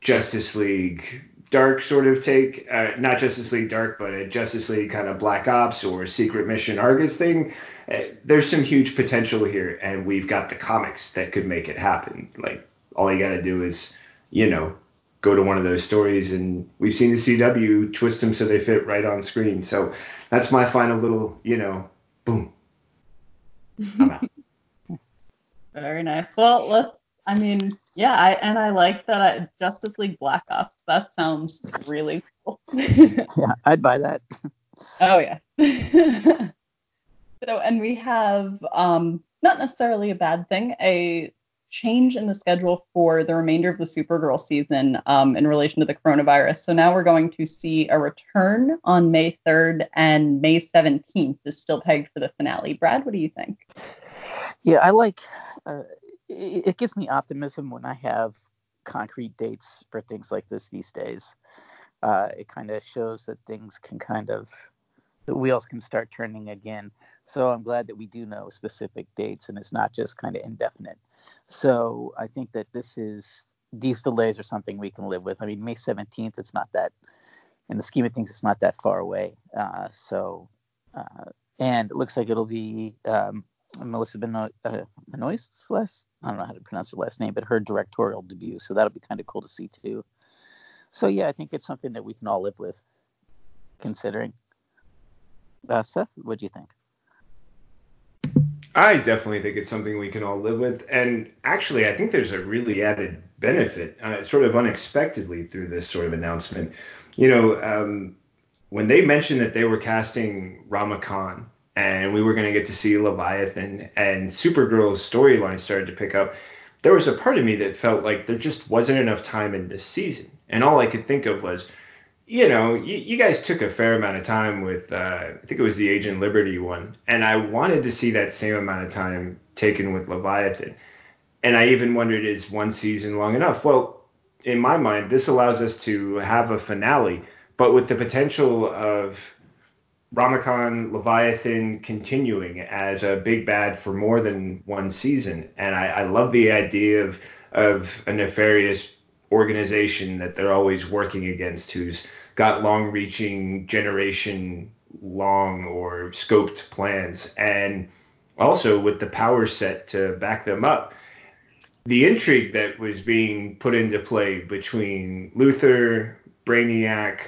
Justice League Dark sort of take, uh, not Justice League Dark, but a Justice League kind of Black Ops or Secret Mission Argus thing. Uh, there's some huge potential here, and we've got the comics that could make it happen. Like, all you got to do is, you know, go to one of those stories, and we've seen the C W twist them so they fit right on screen. So that's my final little, you know, boom. I'm out. Very nice. Well, let's, I mean, yeah, I, and I like that I, Justice League Black Ops. That sounds really cool. Yeah, I'd buy that. Oh, yeah. So, and we have, um, not necessarily a bad thing, a change in the schedule for the remainder of the Supergirl season um, in relation to the coronavirus. So now we're going to see a return on May third, and May seventeenth is still pegged for the finale. Brad, what do you think? Yeah, I like... Uh, It gives me optimism when I have concrete dates for things like this these days. Uh, it kind of shows that things can kind of, the wheels can start turning again. So I'm glad that we do know specific dates, and it's not just kind of indefinite. So I think that this is, these delays are something we can live with. I mean, May seventeenth, it's not that, in the scheme of things, it's not that far away. Uh, so, uh, and it looks like it'll be, um, Melissa Beno- uh, Benoist, last, I don't know how to pronounce her last name, but her directorial debut. So that'll be kind of cool to see too. So yeah, I think it's something that we can all live with, considering. Uh, Seth, what do you think? I definitely think it's something we can all live with, and actually, I think there's a really added benefit, uh, sort of unexpectedly, through this sort of announcement. You know, um, when they mentioned that they were casting Rama Khan, and we were going to get to see Leviathan, and Supergirl's storyline started to pick up, there was a part of me that felt like there just wasn't enough time in this season. And all I could think of was, you know, you, you guys took a fair amount of time with, uh, I think it was the Agent Liberty one, and I wanted to see that same amount of time taken with Leviathan. And I even wondered, is one season long enough? Well, in my mind, this allows us to have a finale, but with the potential of Ramakan Leviathan continuing as a big bad for more than one season. And I, I love the idea of of a nefarious organization that they're always working against, who's got long-reaching, generation-long or scoped plans, and also with the power set to back them up. The intrigue that was being put into play between Luthor, Brainiac,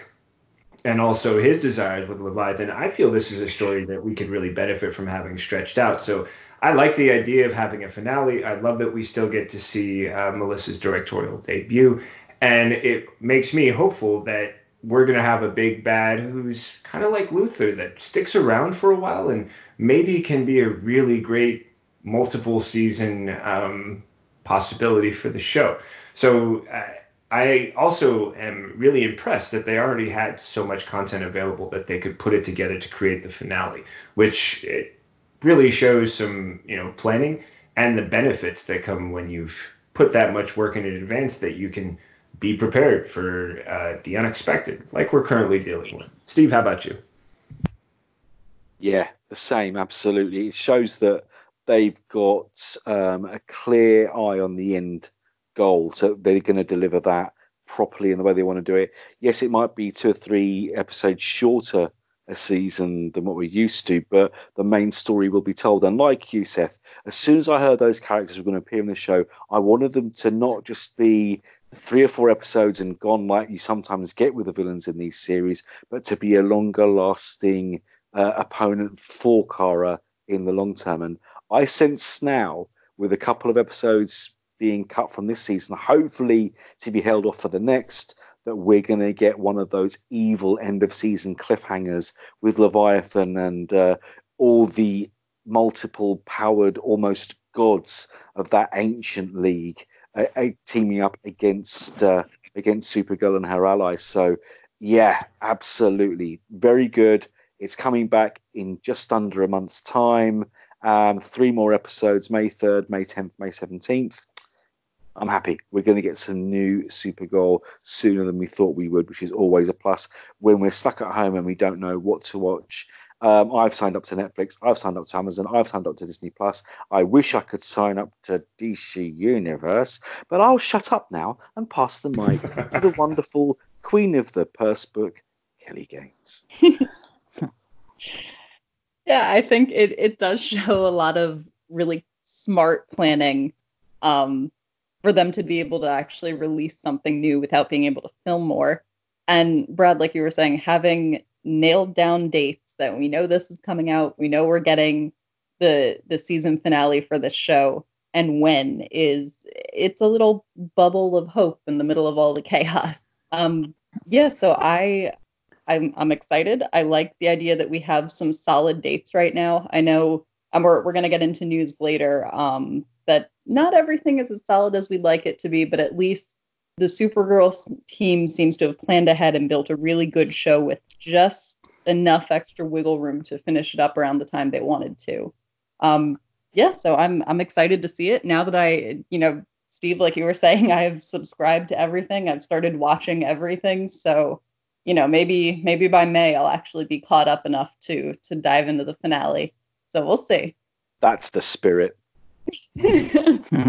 and also his desires with Leviathan, I feel this is a story that we could really benefit from having stretched out. So I like the idea of having a finale. I love that we still get to see uh, Melissa's directorial debut. And it makes me hopeful that we're going to have a big bad who's kind of like Luthor, that sticks around for a while and maybe can be a really great multiple season um, possibility for the show. So uh, I also am really impressed that they already had so much content available that they could put it together to create the finale, which it really shows some, you know, planning and the benefits that come when you've put that much work in advance, that you can be prepared for uh, the unexpected, like we're currently dealing with. Steve, how about you? Yeah, the same, absolutely. It shows that they've got um, a clear eye on the end goal, so they're going to deliver that properly in the way they want to do it. Yes, it might be two or three episodes shorter a season than what we're used to, but the main story will be told. And like you, Seth, as soon as I heard those characters were going to appear in the show, I wanted them to not just be three or four episodes and gone, like you sometimes get with the villains in these series, but to be a longer lasting uh, opponent for Kara in the long term. And I sense now, with a couple of episodes being cut from this season, hopefully to be held off for the next, that we're going to get one of those evil end of season cliffhangers with Leviathan and uh, all the multiple powered almost gods of that ancient league uh, uh, teaming up against uh, against Supergirl and her allies. So yeah, absolutely, very good. It's coming back in just under a month's time. Um, three more episodes: May third, May tenth, May seventeenth. I'm happy. We're going to get some new Supergirl sooner than we thought we would, which is always a plus when we're stuck at home and we don't know what to watch. Um, I've signed up to Netflix. I've signed up to Amazon. I've signed up to Disney Plus. I wish I could sign up to D C Universe, but I'll shut up now and pass the mic to the wonderful queen of the purse book, Kelly Gaines. Yeah, I think it, it does show a lot of really smart planning. Um, for them to be able to actually release something new without being able to film more. And Brad, like you were saying, having nailed down dates that we know this is coming out, we know we're getting the the season finale for this show, and when is, it's a little bubble of hope in the middle of all the chaos. Um, yeah, so I, I'm, I'm excited. I like the idea that we have some solid dates right now. I know um, we're, we're going to get into news later, um, that not everything is as solid as we'd like it to be, but at least the Supergirl team seems to have planned ahead and built a really good show with just enough extra wiggle room to finish it up around the time they wanted to. Um, yeah, so I'm I'm excited to see it. Now that I, you know, Steve, like you were saying, I have subscribed to everything. I've started watching everything. So, you know, maybe maybe by May I'll actually be caught up enough to to dive into the finale. So we'll see. That's the spirit. All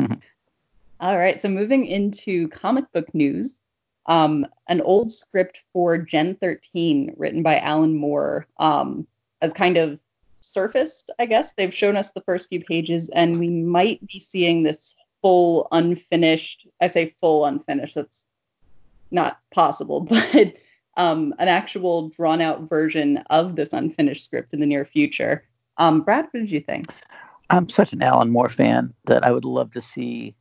right, so moving into comic book news, um, an old script for Gen thirteen written by Alan Moore um, has kind of surfaced, I guess. They've shown us the first few pages, and we might be seeing this full unfinished, I say full unfinished, that's not possible, but um, an actual drawn out version of this unfinished script in the near future. Um, Brad, what did you think? I'm such an Alan Moore fan that I would love to see.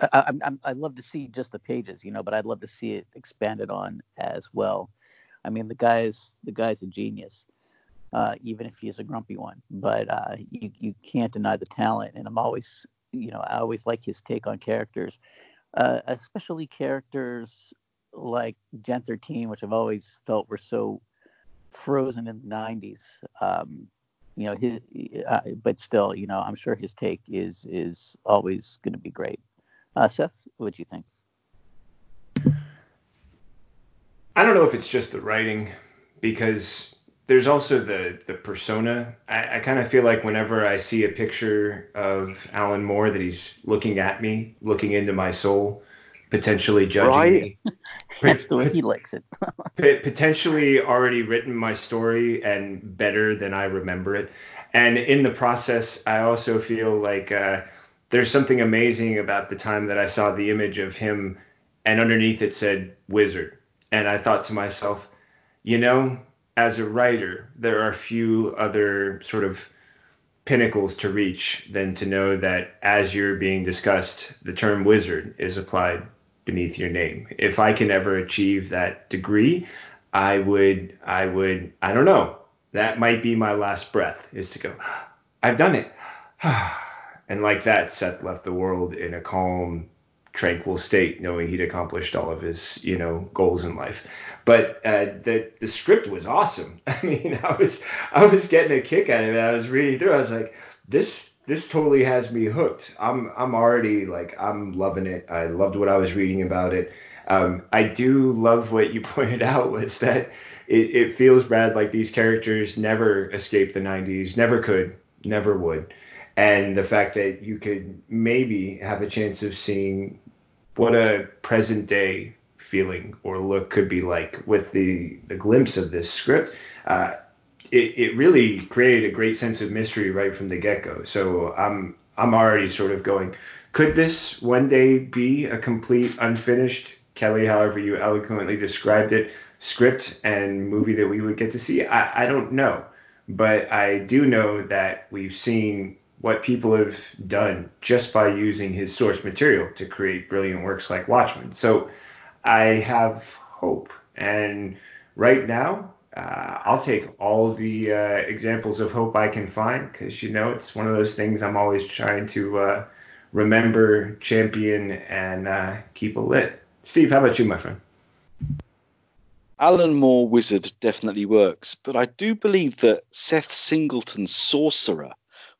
I, I, I love to see just the pages, you know, but I'd love to see it expanded on as well. I mean, the guy's the guy's a genius, uh, even if he's a grumpy one. But uh, you you can't deny the talent, and I'm always, you know, I always like his take on characters, uh, especially characters like Gen thirteen, which I've always felt were so frozen in the nineties. Um, you know, his, uh, but still, you know, I'm sure his take is is always going to be great. Uh, Seth, what do you think? I don't know if it's just the writing, because there's also the the persona. I, I kind of feel like whenever I see a picture of Alan Moore, that he's looking at me, looking into my soul, potentially judging right? me. That's Pot- the way he likes it. Potentially already written my story and better than I remember it. And in the process, I also feel like uh, there's something amazing about the time that I saw the image of him, and underneath it said wizard. And I thought to myself, you know, as a writer, there are few other sort of pinnacles to reach than to know that as you're being discussed, the term wizard is applied beneath your name. If I can ever achieve that degree, I would, I would, I don't know. That might be my last breath, is to go, I've done it. And like that, Seth left the world in a calm, tranquil state, knowing he'd accomplished all of his, you know, goals in life. But uh, the the script was awesome. I mean, I was I was getting a kick out of it. I was reading through. I was like, this this totally has me hooked. I'm I'm already like I'm loving it. I loved what I was reading about it. Um, I do love what you pointed out was that it, it feels, Brad, like these characters never escaped the nineties, never could, never would. And the fact that you could maybe have a chance of seeing what a present day feeling or look could be like with the, the glimpse of this script, uh, it, it really created a great sense of mystery right from the get-go. So I'm I'm already sort of going, could this one day be a complete unfinished, Kelly, however you eloquently described it, script and movie that we would get to see? I, I don't know. But I do know that we've seen what people have done just by using his source material to create brilliant works like Watchmen. So I have hope. And right now, uh, I'll take all the uh, examples of hope I can find, because, you know, it's one of those things I'm always trying to uh, remember, champion, and uh, keep lit. Steve, how about you, my friend? Alan Moore Wizard definitely works, but I do believe that Seth Singleton's Sorcerer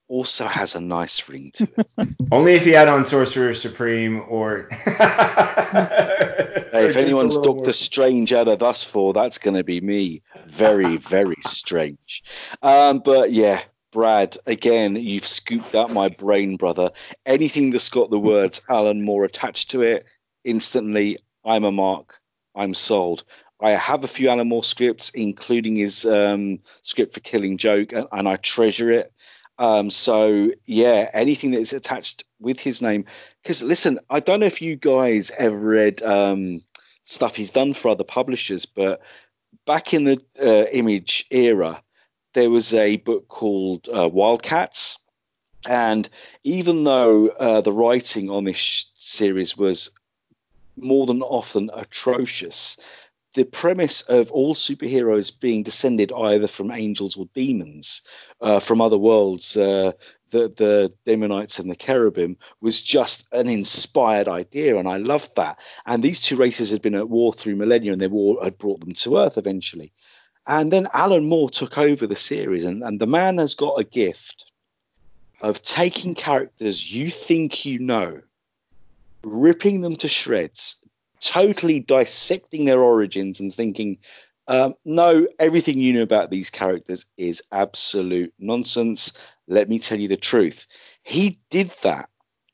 also has a nice ring to it. Only if you add on Sorcerer Supreme or... Hey, if anyone's Doctor more. Strange out of us four, that's going to be me. Very, very strange. Um, but yeah, Brad, again, you've scooped out my brain, brother. Anything that's got the words Alan Moore attached to it, instantly, I'm a mark. I'm sold. I have a few Alan Moore scripts, including his um, script for Killing Joke, and, and I treasure it. Um, so, yeah, anything that is attached with his name. Because, listen, I don't know if you guys ever read um, stuff he's done for other publishers, but back in the uh, Image era, there was a book called uh, Wildcats. And even though uh, the writing on this sh- series was more than often atrocious, the premise of all superheroes being descended either from angels or demons uh, from other worlds, uh, the, the Demonites and the Cherubim, was just an inspired idea. And I loved that. And these two races had been at war through millennia, and their war had brought them to Earth eventually. And then Alan Moore took over the series, and, and the man has got a gift of taking characters you think you know, ripping them to shreds, totally dissecting their origins and thinking, um, no, everything you know about these characters is absolute nonsense. Let me tell you the truth. He did that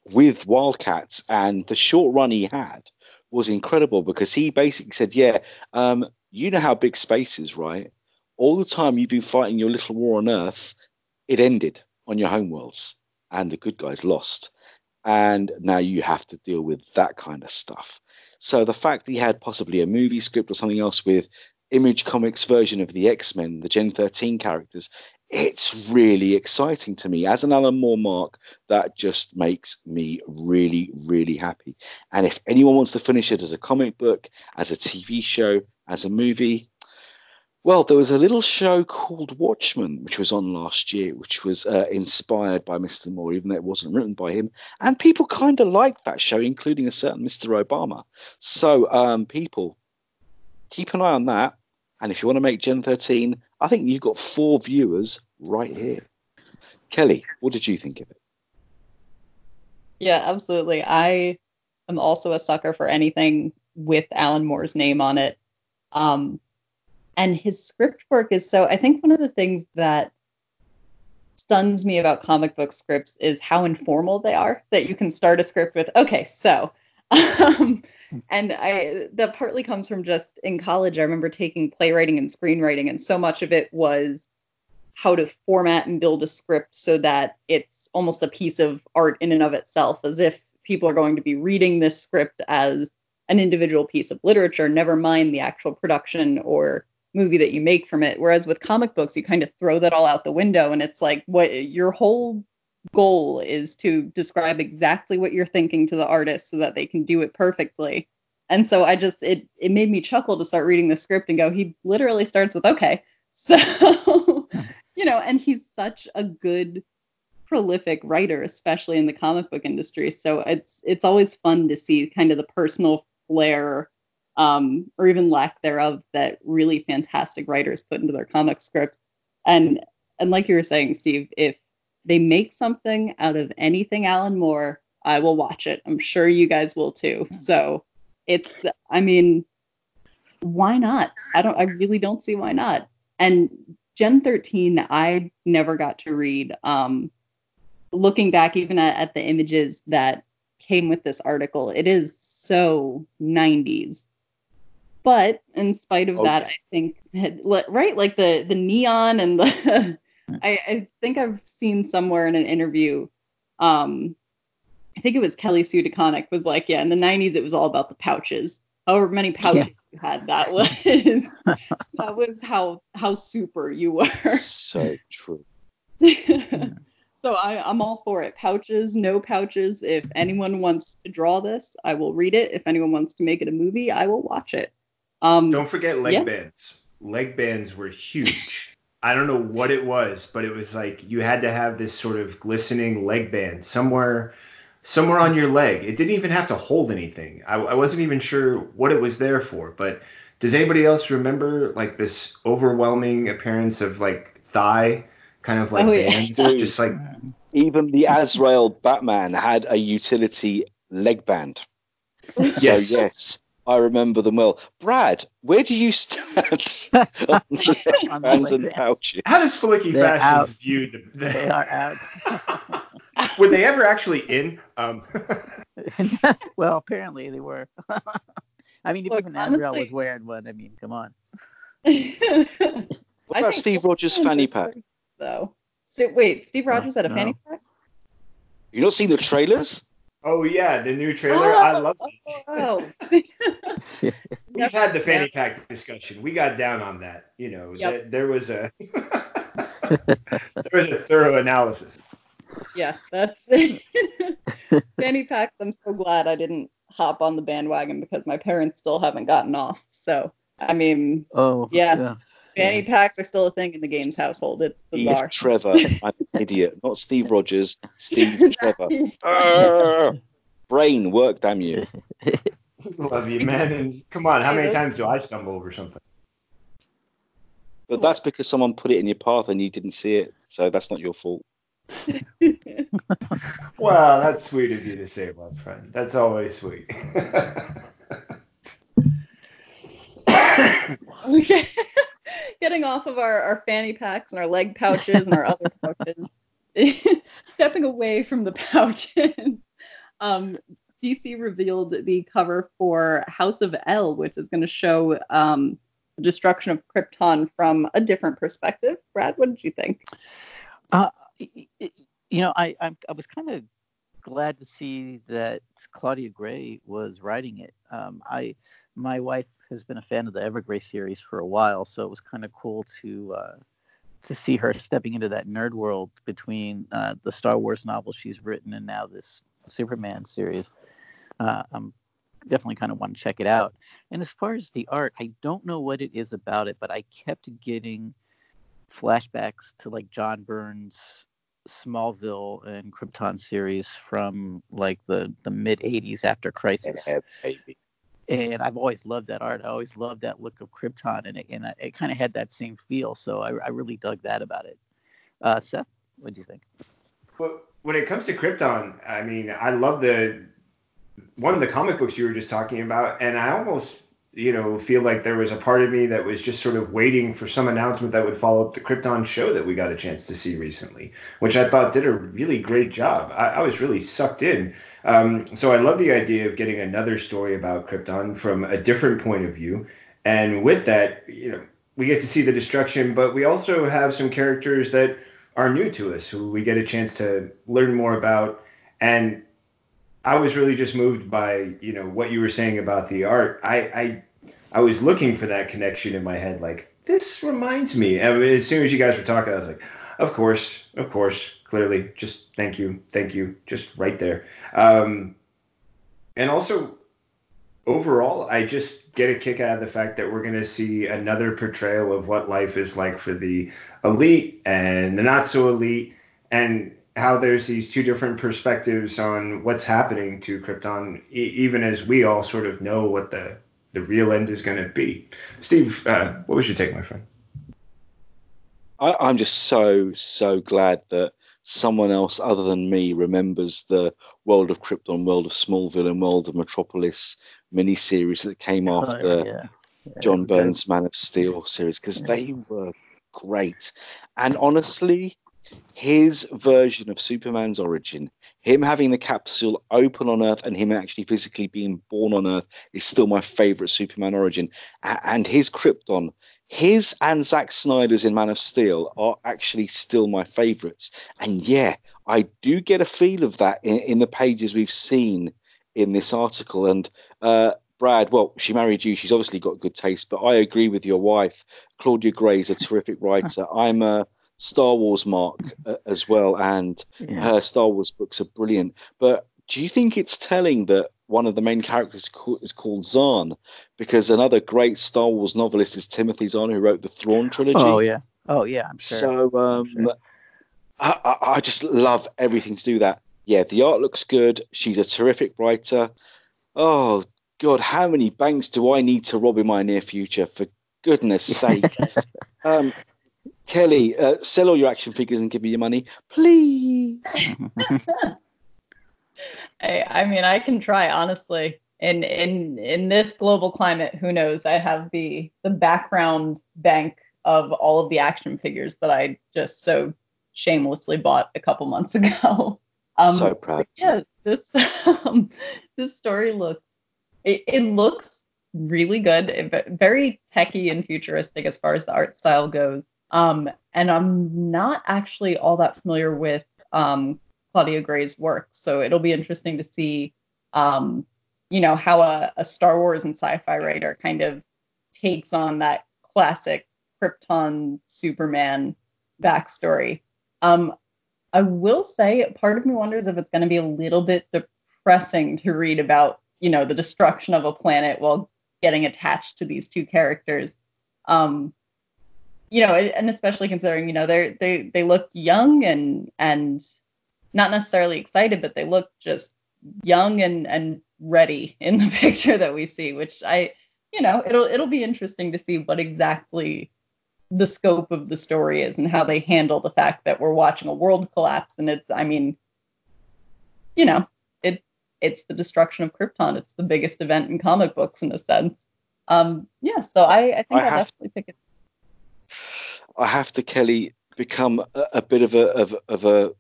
with Wildcats, and the short run he had was incredible, because he basically said, yeah, um, you know how big space is, right? All the time you've been fighting your little war on Earth, it ended on your homeworlds, and the good guys lost. And now you have to deal with that kind of stuff. So the fact that he had possibly a movie script or something else with Image Comics version of the X-Men, the Gen thirteen characters, it's really exciting to me. As an Alan Moore mark, that just makes me really, really happy. And if anyone wants to finish it as a comic book, as a T V show, as a movie, well, there was a little show called Watchmen, which was on last year, which was uh, inspired by Mister Moore, even though it wasn't written by him. And people kind of liked that show, including a certain Mister Obama. So um, people, keep an eye on that. And if you want to make Gen thirteen, I think you've got four viewers right here. Kelly, what did you think of it? Yeah, absolutely. I am also a sucker for anything with Alan Moore's name on it. Um, and his script work is so, I think one of the things that stuns me about comic book scripts is how informal they are, that you can start a script with, okay, so. Um, and I, that partly comes from just in college, I remember taking playwriting and screenwriting, and so much of it was how to format and build a script so that it's almost a piece of art in and of itself, as if people are going to be reading this script as an individual piece of literature, never mind the actual production or movie that you make from it. Whereas with comic books, you kind of throw that all out the window, and it's like, what your whole goal is to describe exactly what you're thinking to the artist so that they can do it perfectly. And so I just, it it made me chuckle to start reading the script and go, he literally starts with, okay, so, you know, and he's such a good, prolific writer, especially in the comic book industry. So it's, it's always fun to see kind of the personal flair, um, or even lack thereof, that really fantastic writers put into their comic scripts. And, and like you were saying, Steve, if they make something out of anything Alan Moore, I will watch it. I'm sure you guys will too. So it's, I mean, why not? I don't, I really don't see why not. And Gen thirteen, I never got to read. Um, looking back even at, at the images that came with this article, it is so nineties. But in spite of okay. that, I think, that, right, like the, the neon and the... I, I think I've seen somewhere in an interview, um, I think it was Kelly Sue DeConnick was like, yeah, in the nineties, it was all about the pouches. However many pouches yeah. you had, that was that was how how super you were. So true. yeah. So I, I'm all for it. Pouches, no pouches. If anyone wants to draw this, I will read it. If anyone wants to make it a movie, I will watch it. Um, Don't forget leg yeah. bands. Leg bands were huge. I don't know what it was, but it was like you had to have this sort of glistening leg band somewhere somewhere on your leg. It didn't even have to hold anything. I, I wasn't even sure what it was there for. But does anybody else remember like this overwhelming appearance of like thigh kind of like oh, bands? Yeah. Just like even the Azrael Batman had a utility leg band. Yes. So yes. I remember them well. Brad, where do you stand on the bands and pouches? How does Filicky Fashions view them? They, they are out. Were they ever actually in? Um... well, apparently they were. I mean, look, even Azrael was wearing one. I mean, come on. What about Steve Rogers' fanny pack? Though. So, wait, Steve Rogers oh, had a no. fanny pack? You not seen the trailers? Oh, yeah, the new trailer. Oh, I love it. Oh, oh. We've had the fanny pack discussion. We got down on that. You know, yep. th- there was a there was a thorough analysis. Yeah, that's it. Fanny packs, I'm so glad I didn't hop on the bandwagon because my parents still haven't gotten off. So, I mean, oh, yeah. yeah. Fanny packs are still a thing in the Gaines household. It's bizarre. Steve Trevor. I'm an idiot. Not Steve Rogers. Steve Trevor. uh, brain work, damn you. Love you, man. And come on, how many times do I stumble over something? But that's because someone put it in your path and you didn't see it. So that's not your fault. Well, that's sweet of you to say, my friend. That's always sweet. Okay. Getting off of our, our fanny packs and our leg pouches and our other pouches, stepping away from the pouches, um, D C revealed the cover for House of El, which is going to show um, the destruction of Krypton from a different perspective. Brad, what did you think? Uh, you know, I, I, I was kind of glad to see that Claudia Gray was writing it. Um, I, my wife has been a fan of the Evergrey series for a while, so it was kind of cool to uh, to see her stepping into that nerd world between uh, the Star Wars novel she's written and now this Superman series. Uh, I'm definitely kind of want to check it out. And as far as the art, I don't know what it is about it, but I kept getting flashbacks to like John Byrne's Smallville and Krypton series from like the, the mid eighties after Crisis. Yeah, baby. And I've always loved that art. I always loved that look of Krypton, and it, and it kind of had that same feel. So I, I really dug that about it. Uh, Seth, what do you think? Well, when it comes to Krypton, I mean, I love the one of the comic books you were just talking about, and I almost, you know, feel like there was a part of me that was just sort of waiting for some announcement that would follow up the Krypton show that we got a chance to see recently, which I thought did a really great job. I, I was really sucked in. Um, so I love the idea of getting another story about Krypton from a different point of view. And with that, you know, we get to see the destruction, but we also have some characters that are new to us who we get a chance to learn more about. And I was really just moved by, you know, what you were saying about the art. I, I I was looking for that connection in my head, like, this reminds me. I mean, as soon as you guys were talking, I was like, of course, of course, clearly, just thank you, thank you, just right there. Um, and also, overall, I just get a kick out of the fact that we're going to see another portrayal of what life is like for the elite and the not-so-elite, and how there's these two different perspectives on what's happening to Krypton, e- even as we all sort of know what the, the real end is going to be. Steve, uh, what was your take, my friend? I, I'm just so, so glad that someone else other than me remembers the World of Krypton, World of Smallville, and World of Metropolis miniseries that came oh, after yeah. Yeah, John Byrne's Man of Steel series, because yeah. they were great. And honestly, his version of Superman's origin, him having the capsule open on Earth and him actually physically being born on Earth, is still my favorite Superman origin. And his Krypton, his and Zack Snyder's in Man of Steel are actually still my favorites. And yeah, I do get a feel of that in, in the pages we've seen in this article. And uh Brad, well, she married you. She's obviously got good taste, but I agree with your wife. Claudia Gray is a terrific writer. I'm a Star Wars mark uh, as well, and yeah. her Star Wars books are brilliant. But do you think it's telling that one of the main characters co- is called Zahn? Because another great Star Wars novelist is Timothy Zahn, who wrote the Thrawn trilogy. Oh yeah, oh yeah, I'm sure. So um, I'm sure. I, I, I just love everything to do that. Yeah, the art looks good. She's a terrific writer. Oh God, how many banks do I need to rob in my near future? For goodness sake. um, Kelly, uh, sell all your action figures and give me your money, please. I, I mean, I can try, honestly. In in in this global climate, who knows? I have the the background bank of all of the action figures that I just so shamelessly bought a couple months ago. Um, so proud. Yeah, this um, this story looks it, it looks really good, very techy and futuristic as far as the art style goes. Um, and I'm not actually all that familiar with um, Claudia Gray's work, so it'll be interesting to see, um, you know, how a, a Star Wars and sci-fi writer kind of takes on that classic Krypton Superman backstory. Um, I will say, part of me wonders if it's going to be a little bit depressing to read about, you know, the destruction of a planet while getting attached to these two characters. Um, You know, and especially considering, you know, they they they look young and and not necessarily excited, but they look just young and, and ready in the picture that we see, which I, you know, it'll it'll be interesting to see what exactly the scope of the story is and how they handle the fact that we're watching a world collapse. And it's, I mean, you know, it it's the destruction of Krypton. It's the biggest event in comic books in a sense. Um, yeah, so I, I think I I'll definitely pick it. I have to, Kelly, become a, a bit of a of, of a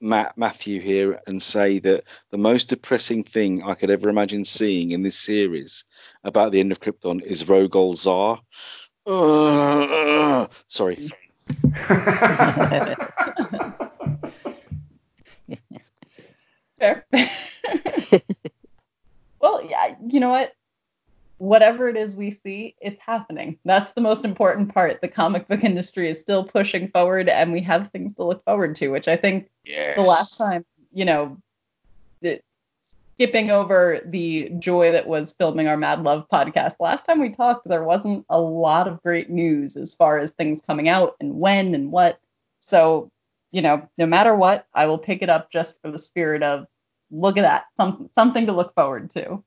Matt Matthew here and say that the most depressing thing I could ever imagine seeing in this series about the end of Krypton is Rogol Zar. Uh, uh, sorry. Fair. Well, yeah, you know what? Whatever it is we see, it's happening. That's the most important part. The comic book industry is still pushing forward, and we have things to look forward to, which I think yes. the last time, you know, it, skipping over the joy that was filming our Mad Love podcast, last time we talked, there wasn't a lot of great news as far as things coming out and when and what. So, you know, no matter what, I will pick it up just for the spirit of, look at that, some, something to look forward to.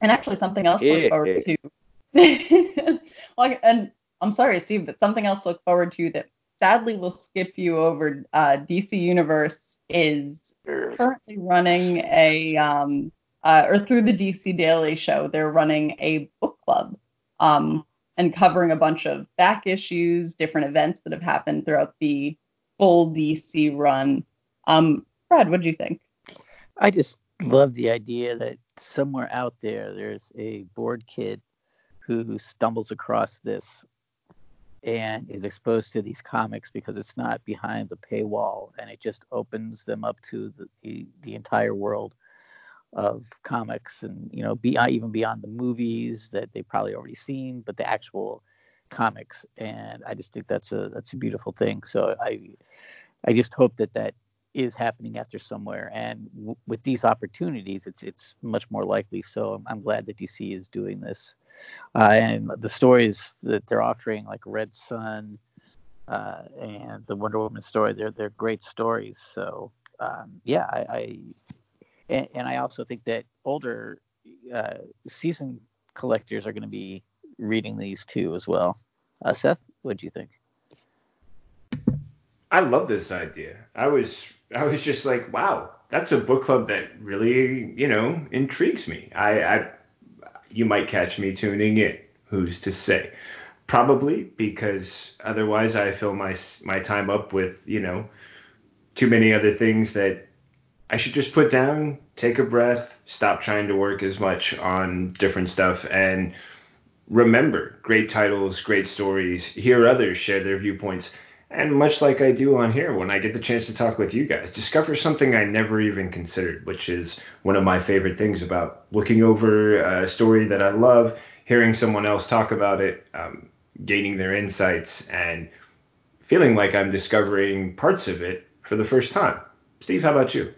And actually something else to look forward to. Like, and I'm sorry, Steve, but something else to look forward to that sadly will skip you over. Uh, D C Universe is currently running a, um, uh, or through the D C Daily Show, they're running a book club um, and covering a bunch of back issues, different events that have happened throughout the full D C run. Um, Brad, what do you think? I just love the idea that somewhere out there, there's a bored kid who stumbles across this and is exposed to these comics because it's not behind the paywall, and it just opens them up to the, the, the entire world of comics, and, you know, beyond, even beyond the movies that they've probably already seen, but the actual comics. And I just think that's a that's a beautiful thing. So I I just hope that that is happening after somewhere, and w- with these opportunities, it's it's much more likely. So I'm, I'm glad that D C is doing this, uh, and the stories that they're offering, like Red Sun uh, and the Wonder Woman story, they're they're great stories. So um, yeah, I, I and, and I also think that older uh, season collectors are going to be reading these too as well. Uh, Seth, what do you think? I love this idea. I was I was just like, wow, that's a book club that really, you know, intrigues me. I, I you might catch me tuning in. Who's to say? Probably, because otherwise I fill my my time up with, you know, too many other things that I should just put down, take a breath, stop trying to work as much on different stuff, and remember, great titles, great stories, hear others share their viewpoints. And much like I do on here, when I get the chance to talk with you guys, discover something I never even considered, which is one of my favorite things about looking over a story that I love, hearing someone else talk about it, um, gaining their insights, and feeling like I'm discovering parts of it for the first time. Steve, how about you?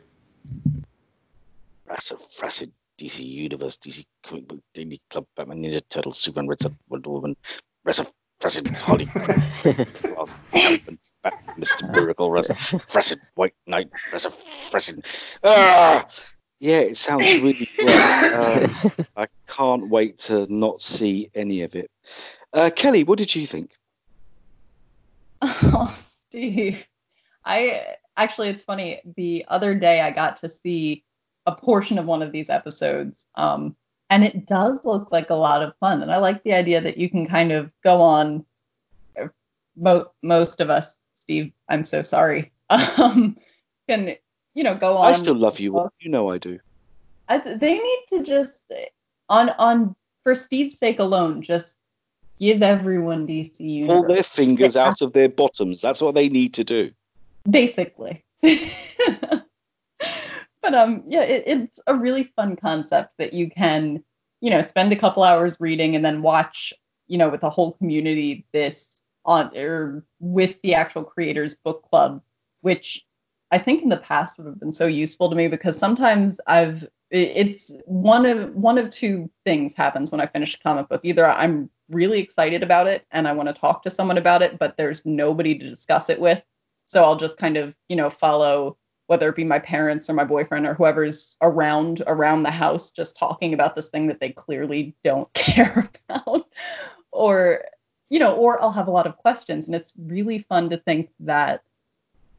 That's a fascinating D C Universe, D C Comic Book, D C Club, Batman, Ninja Turtles, Superman, Red Sun, Wonder Woman, Rest of President Harley Quinn, Mister Miracle, President White Knight, President. Ah, yeah, it sounds really great. Uh, I can't wait to not see any of it. Uh, Kelly, what did you think? Oh, Steve, I actually, it's funny. The other day, I got to see a portion of one of these episodes. Um, And it does look like a lot of fun. And I like the idea that you can kind of go on. Mo- most of us, Steve, I'm so sorry, um, can, you know, go on. I still love you. Well, you know I do. I, they need to just, on on for Steve's sake alone, just give everyone D C Universe. Pull their fingers they, out of their bottoms. That's what they need to do. Basically. But um, yeah, it, it's a really fun concept that you can, you know, spend a couple hours reading and then watch, you know, with the whole community this on or with the actual creators book club, which I think in the past would have been so useful to me, because sometimes I've it's one of one of two things happens when I finish a comic book. Either I'm really excited about it and I want to talk to someone about it, but there's nobody to discuss it with. So I'll just kind of, you know, follow, whether it be my parents or my boyfriend or whoever's around around the house, just talking about this thing that they clearly don't care about, or, you know, or I'll have a lot of questions. And it's really fun to think that,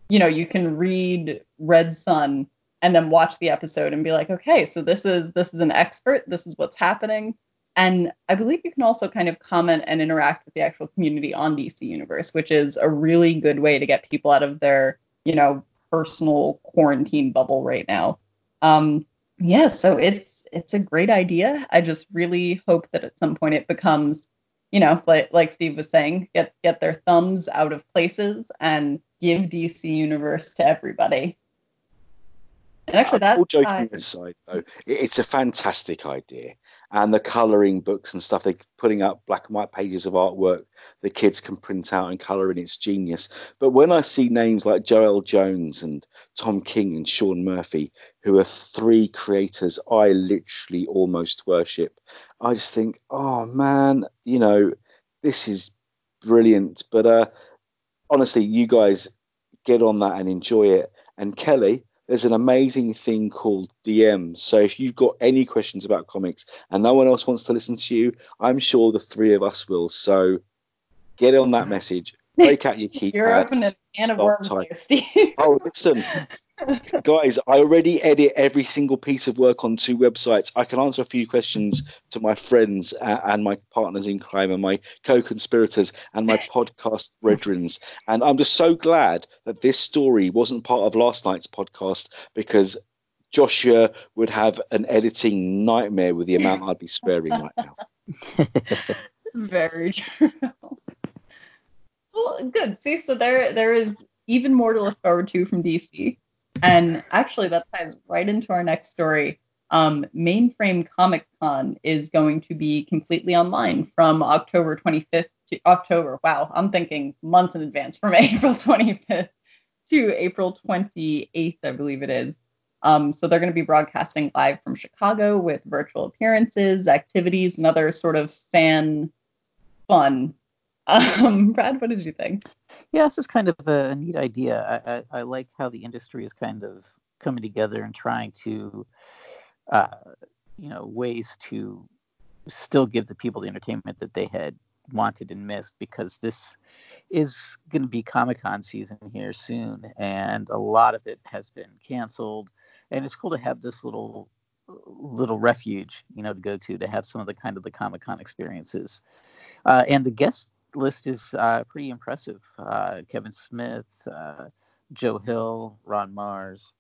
you know, you can read Red Sun and then watch the episode and be like, okay, so this is this is an expert. This is what's happening. And I believe you can also kind of comment and interact with the actual community on D C Universe, which is a really good way to get people out of their, you know, personal quarantine bubble right now. Um, yeah, so it's it's a great idea. I just really hope that at some point it becomes, you know, like, like Steve was saying, get get their thumbs out of places and give D C Universe to everybody. And actually, that all joking I, aside, though, it's a fantastic idea. And the coloring books and stuff, they're putting up black and white pages of artwork the kids can print out and color in. It's genius. But when I see names like Joel Jones and Tom King and Sean Murphy, who are three creators I literally almost worship, I just think, oh, man, you know, this is brilliant. But uh, honestly, you guys get on that and enjoy it. And Kelly, there's an amazing thing called D Ms. So if you've got any questions about comics and no one else wants to listen to you, I'm sure the three of us will. So get on that message. Break out your keypad. You're opening a can of worms here, Steve. Oh, listen. Guys, I already edit every single piece of work on two websites. I can answer a few questions to my friends uh, and my partners in crime and my co-conspirators and my podcast brethren. And I'm just so glad that this story wasn't part of last night's podcast, because Joshua would have an editing nightmare with the amount I'd be swearing right now. Very true. Well, good. See, so there there is even more to look forward to from D C. And actually, that ties right into our next story. Um, Mainframe Comic Con is going to be completely online from October twenty-fifth to October. Wow, I'm thinking months in advance, from April twenty-fifth to April twenty-eighth, I believe it is. Um, so they're going to be broadcasting live from Chicago with virtual appearances, activities, and other sort of fan fun. Um, Brad, what did you think? Yeah, this is kind of a neat idea. I, I, I like how the industry is kind of coming together and trying to, uh, you know, ways to still give the people the entertainment that they had wanted and missed, because this is going to be Comic-Con season here soon, and a lot of it has been canceled. And it's cool to have this little little refuge, you know, to go to to have some of the kind of the Comic-Con experiences. Uh, and the guest list is uh, pretty impressive. Uh, Kevin Smith, uh, Joe Hill, Ron Mars,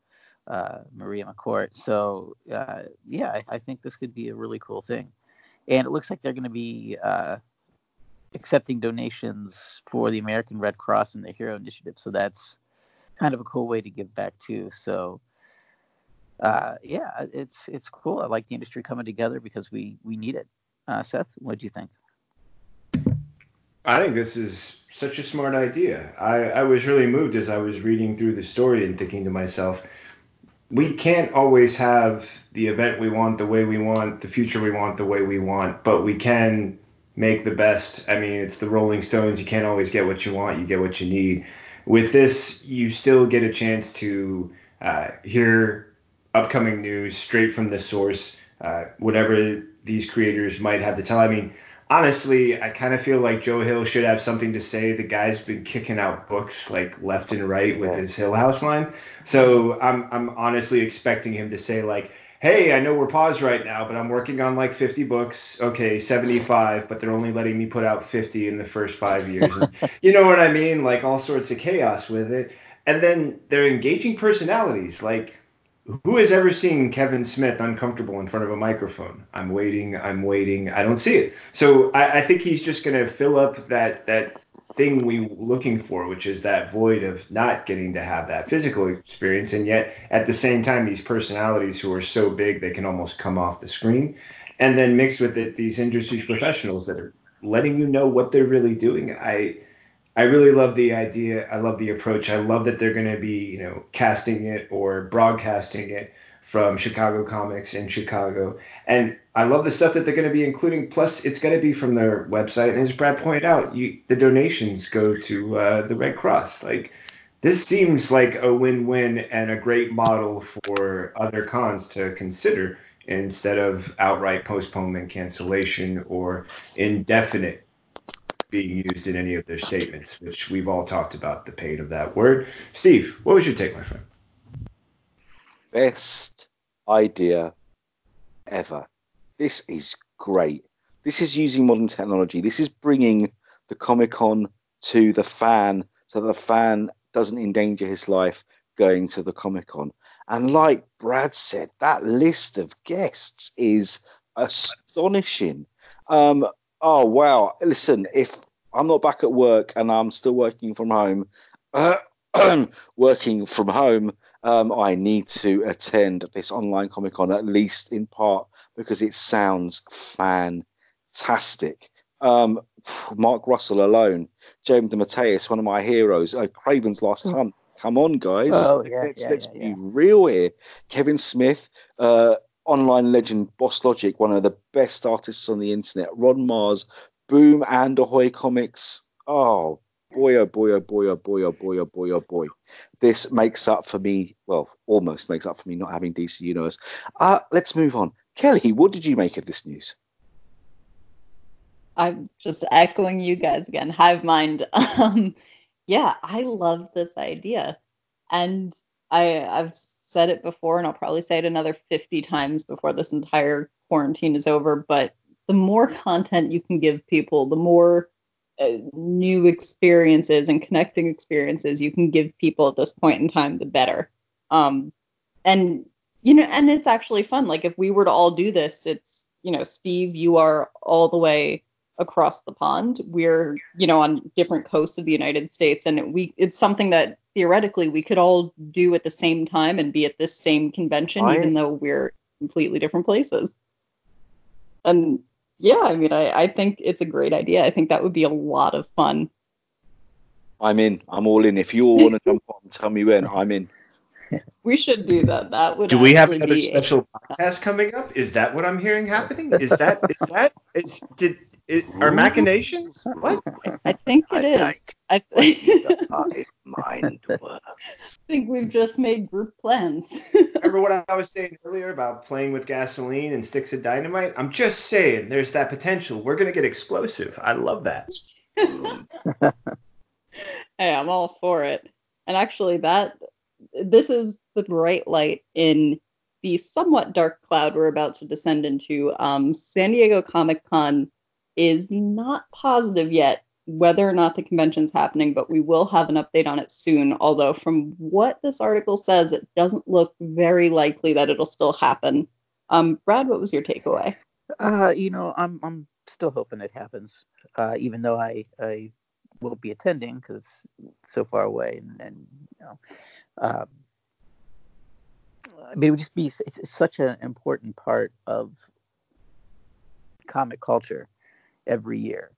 uh, Maria McCourt. So, uh, yeah, I, I think this could be a really cool thing. And it looks like they're going to be uh, accepting donations for the American Red Cross and the Hero Initiative. So that's kind of a cool way to give back, too. So, uh, yeah, it's it's cool. I like the industry coming together because we, we need it. Uh, Seth, what do you think? I think this is such a smart idea. I, I was really moved as I was reading through the story and thinking to myself, we can't always have the event we want, the way we want, the future we want, the way we want, but we can make the best. I mean, it's the Rolling Stones. You can't always get what you want. You get what you need. With this, you still get a chance to uh, hear upcoming news straight from the source, uh, whatever these creators might have to tell. I mean, honestly, I kind of feel like Joe Hill should have something to say. The guy's been kicking out books like left and right with his Hill House line. So I'm I'm honestly expecting him to say like, hey, I know we're paused right now, but I'm working on like fifty books. Okay, seventy-five, but they're only letting me put out fifty in the first five years. You know what I mean? Like all sorts of chaos with it. And then they're engaging personalities. Like, who has ever seen Kevin Smith uncomfortable in front of a microphone? I'm waiting, I'm waiting, I don't see it. So I, I think he's just going to fill up that that thing we were looking for, which is that void of not getting to have that physical experience. And yet, at the same time, these personalities who are so big, they can almost come off the screen. And then mixed with it, these industry professionals that are letting you know what they're really doing. I... I really love the idea. I love the approach. I love that they're going to be, you know, casting it or broadcasting it from Chicago Comics in Chicago. And I love the stuff that they're going to be including. Plus, it's going to be from their website. And as Brad pointed out, you, the donations go to uh, the Red Cross. Like, this seems like a win-win and a great model for other cons to consider instead of outright postponement, cancellation, or indefinite being used in any of their statements, which we've all talked about the pain of that word. Steve, what was your take, my friend? Best idea ever. This is great. This is using modern technology. This is bringing the Comic-Con to the fan so the fan doesn't endanger his life going to the Comic-Con. And like Brad said, that list of guests is astonishing. Um, Oh, wow. Listen, if I'm not back at work and I'm still working from home, uh, working from home, um, I need to attend this online Comic-Con, at least in part, because it sounds fantastic. Um, Mark Russell alone, James DeMatteis, one of my heroes, uh, Craven's Last Hunt. Come on, guys. Oh, yeah, let's yeah, let's yeah, be yeah. real here. Kevin Smith, uh, online legend Boss Logic, one of the best artists on the internet, Ron Mars, Boom and Ahoy Comics. Oh, boy, oh boy, oh boy, oh boy, oh boy, oh boy, oh boy. This makes up for me, well, almost makes up for me not having D C Universe. Uh, let's move on. Kelly, what did you make of this news? I'm just echoing you guys again. Hive mind. Um, yeah, I love this idea. And I, I've said it before, and I'll probably say it another fifty times before this entire quarantine is over, but the more content you can give people, the more uh, new experiences and connecting experiences you can give people at this point in time, the better. Um, and, you know, and it's actually fun. Like, if we were to all do this, it's, you know, Steve, you are all the way across the pond. We're, you know, on different coasts of the United States, and it, we it's something that theoretically we could all do at the same time and be at this same convention, I, even though we're completely different places. And yeah, I mean, I, I think it's a great idea. I think that would be a lot of fun. I'm in. I'm all in. If you all want to jump on, tell me when. I'm in. We should do that. That would. Do we have another special a- podcast coming up? Is that what I'm hearing happening? Is that? Is that? Is did? It, are machinations? What? I think it I is. Like I, th- mind I think we've just made group plans. Remember what I was saying earlier about playing with gasoline and sticks of dynamite? I'm just saying there's that potential. We're going to get explosive. I love that. Hey, I'm all for it. And actually, that this is the bright light in the somewhat dark cloud we're about to descend into. Um, San Diego Comic-Con is not positive yet whether or not the convention's happening, but we will have an update on it soon. Although from what this article says, it doesn't look very likely that it'll still happen. Um, Brad, what was your takeaway? Uh, you know, I'm I'm still hoping it happens, uh, even though I I will be attending because it's so far away, and, and you know, um, I mean, it would just be it's, it's such an important part of comic culture every year,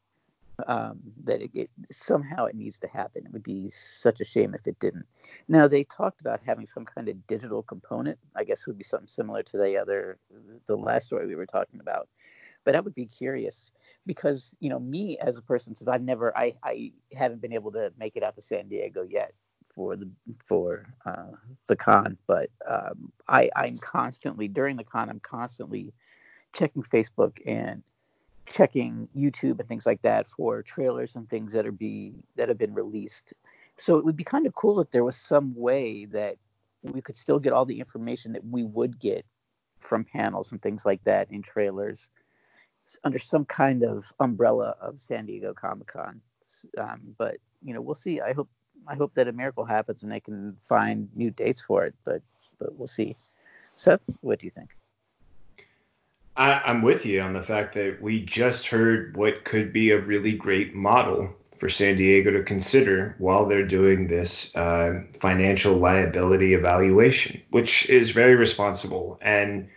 um, that it, it somehow it needs to happen. It would be such a shame if it didn't. Now, they talked about having some kind of digital component. I guess it would be something similar to the other, the last story we were talking about. But I would be curious because, you know, me as a person, since I've never, I, I haven't been able to make it out to San Diego yet for the for uh, the con. But um, I, I'm constantly during the con, I'm constantly checking Facebook and checking YouTube and things like that for trailers and things that are be that have been released. So it would be kind of cool if there was some way that we could still get all the information that we would get from panels and things like that in trailers under some kind of umbrella of San Diego Comic-Con. Um, but you know, we'll see. I hope I hope that a miracle happens and they can find new dates for it. But but we'll see. Seth, what do you think? I, I'm with you on the fact that we just heard what could be a really great model for San Diego to consider while they're doing this uh, financial liability evaluation, which is very responsible and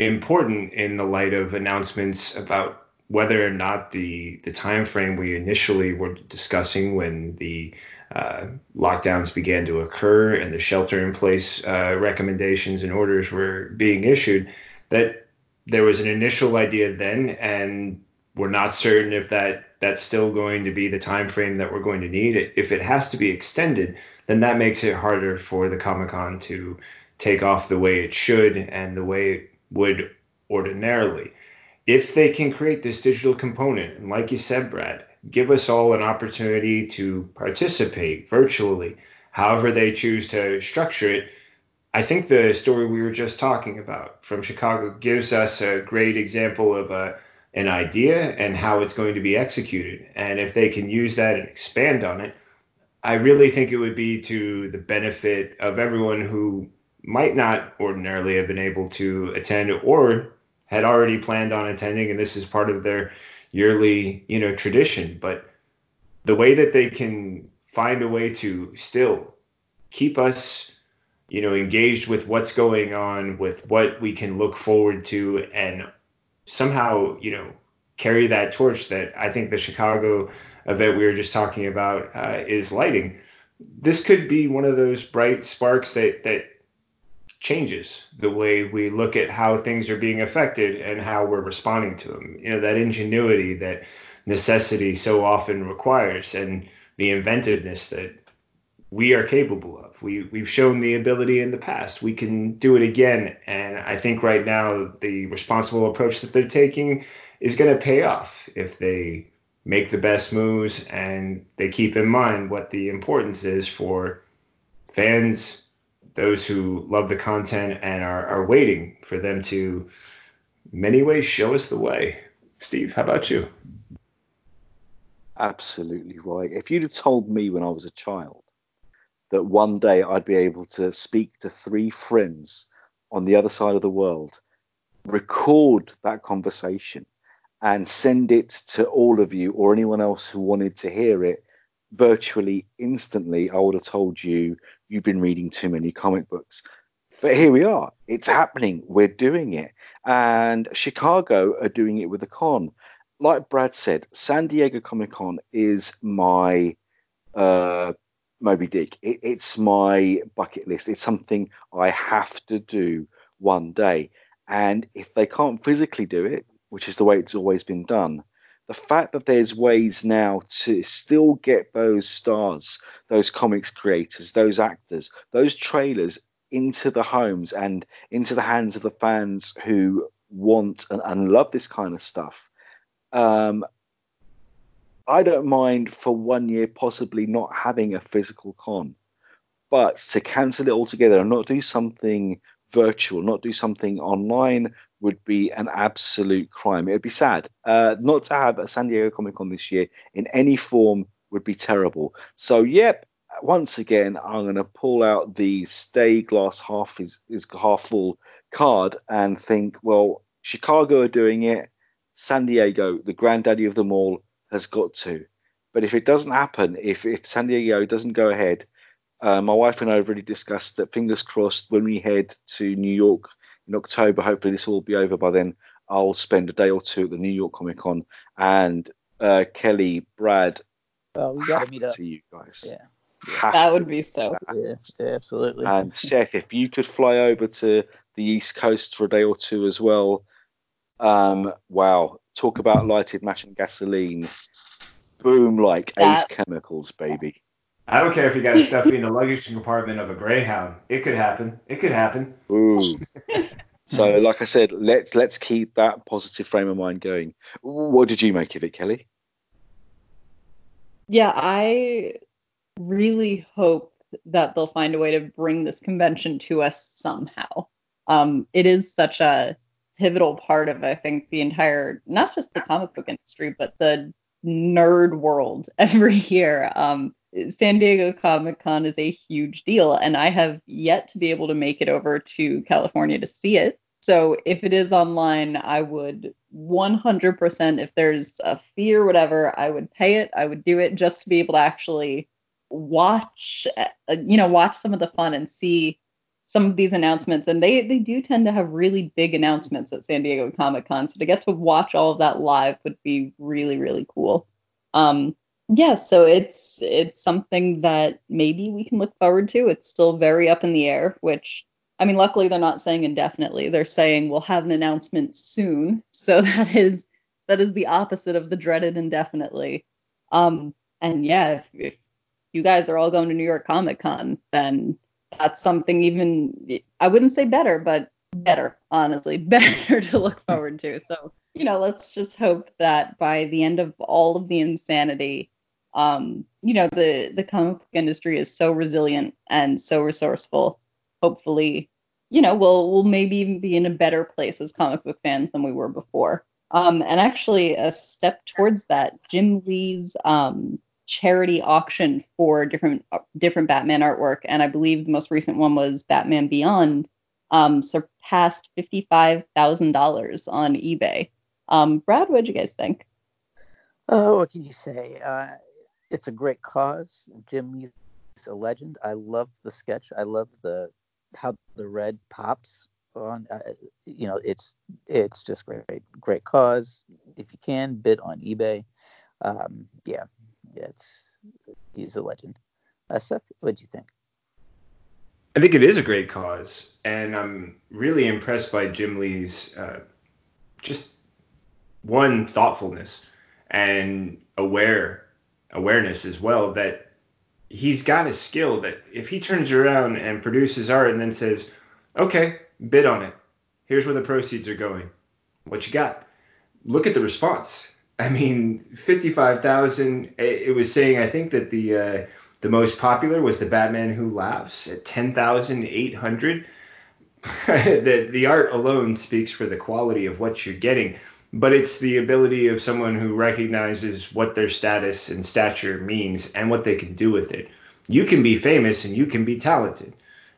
important in the light of announcements about whether or not the, the time frame we initially were discussing when the uh, lockdowns began to occur and the shelter-in-place uh, recommendations and orders were being issued, that there was an initial idea then, and we're not certain if that that's still going to be the time frame that we're going to need. If it has to be extended, then that makes it harder for the Comic-Con to take off the way it should and the way it would ordinarily. If they can create this digital component, and like you said, Brad, give us all an opportunity to participate virtually, however they choose to structure it, I think the story we were just talking about from Chicago gives us a great example of a, an idea and how it's going to be executed. And if they can use that and expand on it, I really think it would be to the benefit of everyone who might not ordinarily have been able to attend or had already planned on attending. And this is part of their yearly, you know, tradition. But the way that they can find a way to still keep us, you know, engaged with what's going on, with what we can look forward to, and somehow, you know, carry that torch that I think the Chicago event we were just talking about uh, is lighting. This could be one of those bright sparks that that changes the way we look at how things are being affected and how we're responding to them. You know, that ingenuity that necessity so often requires, and the inventiveness that we are capable of. We, we've shown the ability in the past. We can do it again. And I think right now the responsible approach that they're taking is going to pay off if they make the best moves and they keep in mind what the importance is for fans, those who love the content and are, are waiting for them to, in many ways, show us the way. Steve, how about you? Absolutely right. If you'd have told me when I was a child that one day I'd be able to speak to three friends on the other side of the world, record that conversation, and send it to all of you or anyone else who wanted to hear it virtually instantly, I would have told you, you've been reading too many comic books. But here we are. It's happening. We're doing it. And Chicago are doing it with a con. Like Brad said, San Diego Comic-Con is my... Uh, Moby Dick. It, it's my bucket list. It's something I have to do one day. And if they can't physically do it, which is the way it's always been done, the fact that there's ways now to still get those stars, those comics creators, those actors, those trailers into the homes and into the hands of the fans who want and, and love this kind of stuff. Um, I don't mind for one year possibly not having a physical con, but to cancel it altogether and not do something virtual, not do something online would be an absolute crime. It would be sad. Uh, not to have a San Diego Comic-Con this year in any form would be terrible. So, yep, once again, I'm going to pull out the stay glass half is, is half full card and think, well, Chicago are doing it. San Diego, the granddaddy of them all, has got to. But if it doesn't happen, if, if San Diego doesn't go ahead, uh, my wife and I have already discussed that, fingers crossed, when we head to New York in October, hopefully this will all be over by then, I'll spend a day or two at the New York Comic Con, and uh, Kelly, Brad, oh, we got to meet up. See you guys. Yeah, yeah. That would be so. Yeah, yeah, absolutely. And Seth, if you could fly over to the East Coast for a day or two as well, um, wow. Talk about lighted match and gasoline. Boom, like Ace Chemicals, baby. I don't care if you got to stuff me in the luggage compartment of a Greyhound. It could happen. It could happen. Ooh. So, like I said, let's let's keep that positive frame of mind going. What did you make of it, Kelly? Yeah, I really hope that they'll find a way to bring this convention to us somehow. Um, it is such a pivotal part of, I think, the entire, not just the comic book industry, but the nerd world every year. Um, San Diego Comic-Con is a huge deal, and I have yet to be able to make it over to California to see it. So if it is online, I would one hundred percent, if there's a fee or whatever, I would pay it. I would do it just to be able to actually watch, you know, watch some of the fun and see some of these announcements, and they, they do tend to have really big announcements at San Diego Comic-Con. So to get to watch all of that live would be really, really cool. Um, yeah, so it's it's something that maybe we can look forward to. It's still very up in the air, which, I mean, luckily they're not saying indefinitely. They're saying we'll have an announcement soon. So that is that is the opposite of the dreaded indefinitely. Um, and yeah, if, if you guys are all going to New York Comic-Con, then that's something even, I wouldn't say better, but better, honestly, better to look forward to. So, you know, let's just hope that by the end of all of the insanity, um, you know, the, the comic book industry is so resilient and so resourceful. Hopefully, you know, we'll, we'll maybe even be in a better place as comic book fans than we were before. Um, and actually a step towards that, Jim Lee's, um, charity auction for different different Batman artwork, and I believe the most recent one was Batman Beyond, um, surpassed fifty-five thousand dollars on eBay. Um, Brad, what did you guys think? Oh, what can you say? Uh, it's a great cause. Jim Lee's a legend. I love the sketch. I love the how the red pops on. Uh, you know, it's it's just great, great cause. If you can bid on eBay, um, yeah. Yeah, it's, he's a legend. Uh, Seth, what do you think? I think it is a great cause, and I'm really impressed by Jim Lee's uh, just one thoughtfulness and aware awareness as well, that he's got a skill that if he turns around and produces art and then says, okay, bid on it, here's where the proceeds are going, what you got? Look at the response. I mean, fifty-five thousand, it was saying, I think that the uh, the most popular was The Batman Who Laughs at ten thousand eight hundred. the, the art alone speaks for the quality of what you're getting, but it's the ability of someone who recognizes what their status and stature means and what they can do with it. You can be famous and you can be talented,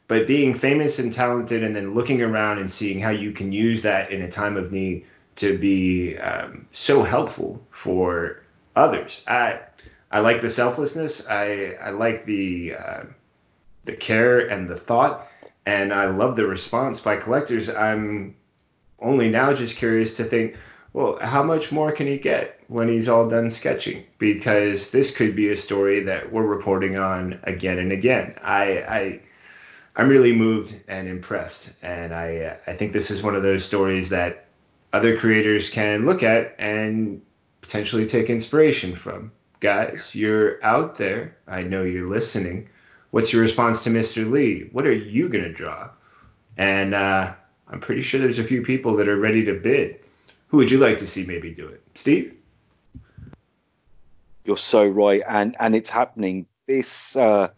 but being famous and talented and then looking around and seeing how you can use that in a time of need to be um, so helpful for others. I I like the selflessness. I, I like the uh, the care and the thought, and I love the response by collectors. I'm only now just curious to think, well, how much more can he get when he's all done sketching? Because this could be a story that we're reporting on again and again. I, I, I'm really moved and impressed, and I, I think this is one of those stories that other creators can look at and potentially take inspiration from. Guys, you're out there. I know you're listening. What's your response to Mister Lee? What are you going to draw? And uh, I'm pretty sure there's a few people that are ready to bid. Who would you like to see maybe do it? Steve? You're so right. And, and it's happening. This uh,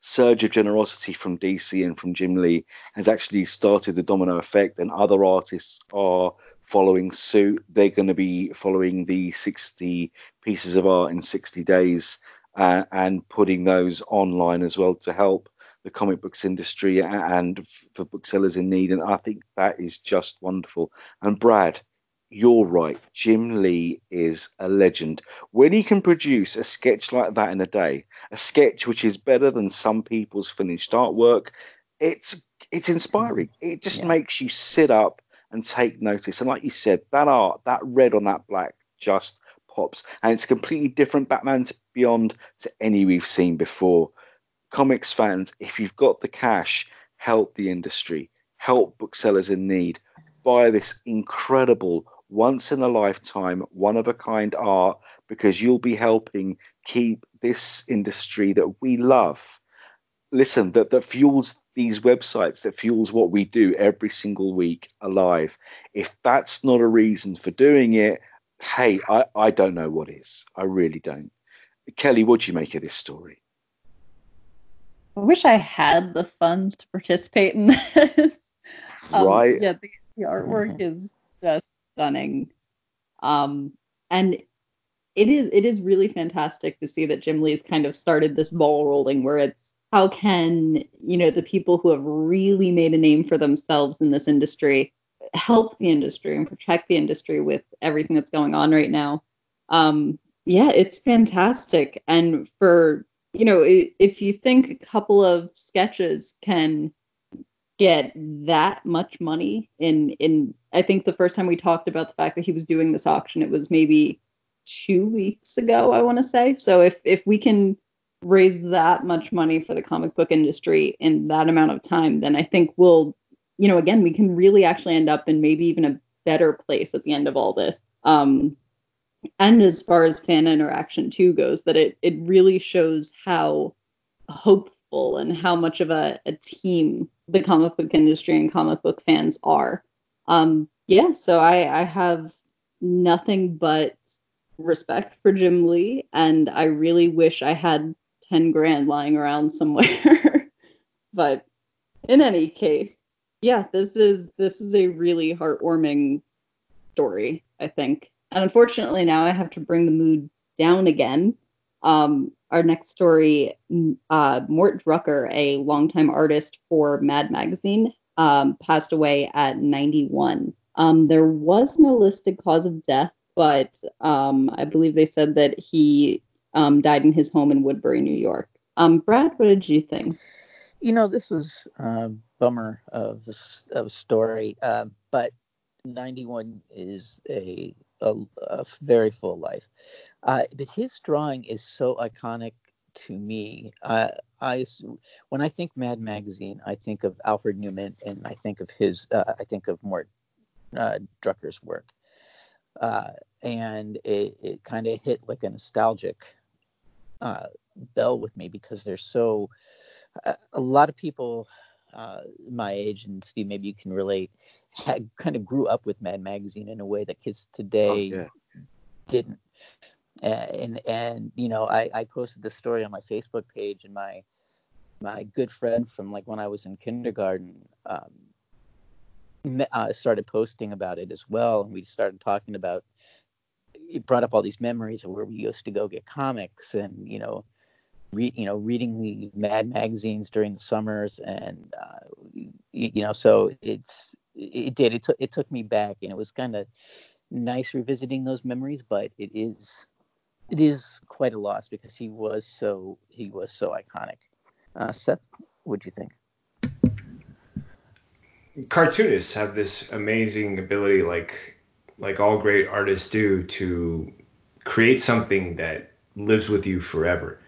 surge of generosity from D C and from Jim Lee has actually started the domino effect, and other artists are following suit. They're going to be following the sixty pieces of art in sixty days uh, and putting those online as well to help the comic books industry and for booksellers in need. And I think that is just wonderful. And Brad, you're right. Jim Lee is a legend. When he can produce a sketch like that in a day, a sketch which is better than some people's finished artwork, it's it's inspiring. It just yeah. makes you sit up and take notice. And like you said, that art, that red on that black just pops. And it's a completely different Batman to Beyond to any we've seen before. Comics fans, if you've got the cash, help the industry. Help booksellers in need. Buy this incredible once in a lifetime, one of a kind art, because you'll be helping keep this industry that we love. Listen, that, that fuels these websites, that fuels what we do every single week alive. If that's not a reason for doing it, hey, I, I don't know what is. I really don't. Kelly, what do you make of this story? I wish I had the funds to participate in this. um, right. Yeah, the, the artwork is just stunning, um and it is it is really fantastic to see that Jim Lee's kind of started this ball rolling where it's, how can, you know, the people who have really made a name for themselves in this industry help the industry and protect the industry with everything that's going on right now. Um yeah it's fantastic. And for, you know, if you think a couple of sketches can get that much money in in I think the first time we talked about the fact that he was doing this auction, it was maybe two weeks ago, I want to say. So if if we can raise that much money for the comic book industry in that amount of time, then I think we'll, you know, again, we can really actually end up in maybe even a better place at the end of all this. Um, and as far as fan interaction too goes, that it it really shows how hopeful and how much of a, a team the comic book industry and comic book fans are. Um, yeah, so I, I have nothing but respect for Jim Lee, and I really wish I had ten grand lying around somewhere. But in any case, yeah, this is this is a really heartwarming story, I think. And unfortunately, now I have to bring the mood down again. Um, our next story, uh, Mort Drucker, a longtime artist for Mad Magazine, Um, passed away at ninety-one. Um, there was no listed cause of death, but um, I believe they said that he um, died in his home in Woodbury, New York. Um, Brad, what did you think? You know, this was a bummer of a, of a story, uh, but ninety-one is a, a, a very full life. Uh, but his drawing is so iconic to me. Uh, I when I think Mad Magazine, I think of Alfred Newman, and I think of his, uh, I think of Mort uh, Drucker's work. uh, and it, it kind of hit like a nostalgic uh, bell with me, because there's so a, a lot of people uh, my age, and Steve, maybe you can relate, had kind of grew up with Mad Magazine in a way that kids today oh, yeah. didn't. And, and, you know, I, I posted this story on my Facebook page, and my, my good friend from like when I was in kindergarten, um, uh, started posting about it as well. And we started talking about, it brought up all these memories of where we used to go get comics, and, you know, read, you know, reading the Mad magazines during the summers. And, uh, you, you know, so it's, it did, it took, it took me back, and it was kind of nice revisiting those memories, but it is, it is quite a loss, because he was so he was so iconic. Uh, Seth, what do you think? Cartoonists have this amazing ability, like like all great artists do, to create something that lives with you forever.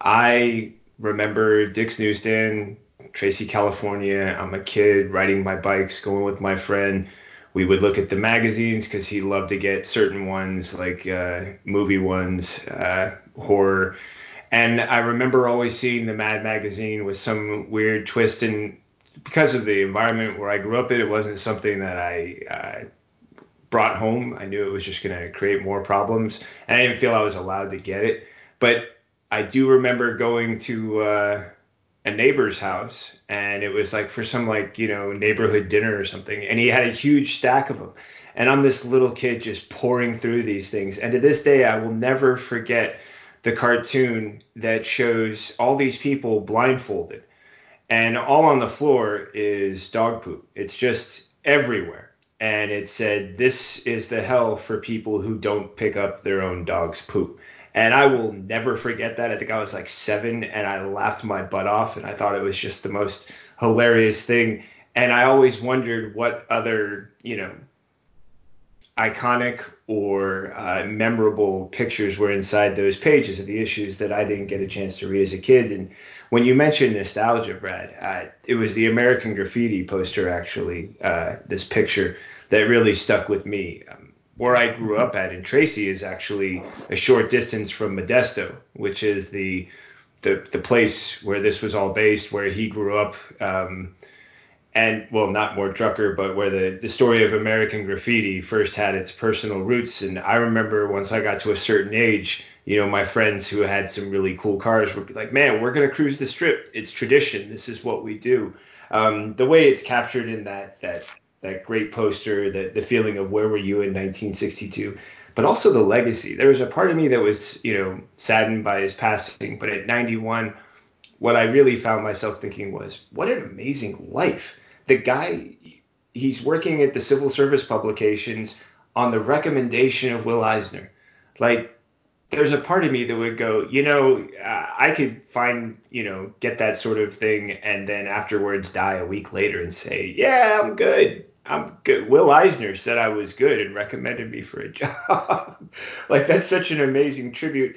I remember Dick's Newsstand, Tracy, California. I'm a kid riding my bikes, going with my friend. We would look at the magazines because he loved to get certain ones, like uh, movie ones, uh, horror. And I remember always seeing the Mad magazine with some weird twist. And because of the environment where I grew up in, it wasn't something that I uh, brought home. I knew it was just going to create more problems. And I didn't feel I was allowed to get it. But I do remember going to uh, a neighbor's house, and it was like for some like you know neighborhood dinner or something, and he had a huge stack of them, and I'm this little kid just pouring through these things. And to this day, I will never forget the cartoon that shows all these people blindfolded, and all on the floor is dog poop. It's just everywhere, and it said, "This is the hell for people who don't pick up their own dog's poop." And I will never forget that. I think I was like seven, and I laughed my butt off, and I thought it was just the most hilarious thing. And I always wondered what other, you know, iconic or uh, memorable pictures were inside those pages of the issues that I didn't get a chance to read as a kid. And when you mentioned nostalgia, Brad, uh, it was the American Graffiti poster, actually, uh, this picture that really stuck with me. Um, Where I grew up at in Tracy is actually a short distance from Modesto, which is the the, the place where this was all based, where he grew up, um, and well, not Mort Drucker, but where the, the story of American Graffiti first had its personal roots. And I remember once I got to a certain age, you know, my friends who had some really cool cars would be like, "Man, we're gonna cruise the strip. It's tradition. This is what we do." Um, the way it's captured in that that. that great poster, the, the feeling of where were you in nineteen sixty-two, but also the legacy. There was a part of me that was, you know, saddened by his passing, but at ninety-one, what I really found myself thinking was, what an amazing life. The guy, he's working at the civil service publications on the recommendation of Will Eisner. Like, there's a part of me that would go, you know, uh, I could find, you know, get that sort of thing, and then afterwards die a week later and say, yeah, I'm good. I'm good. Will Eisner said I was good and recommended me for a job. Like, that's such an amazing tribute.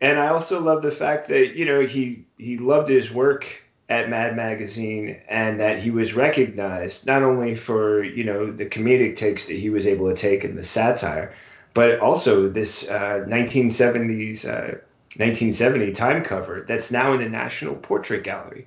And I also love the fact that, you know, he he loved his work at Mad Magazine, and that he was recognized not only for, you know, the comedic takes that he was able to take and the satire, but also this uh, nineteen seventies, uh, nineteen seventy Time cover that's now in the National Portrait Gallery.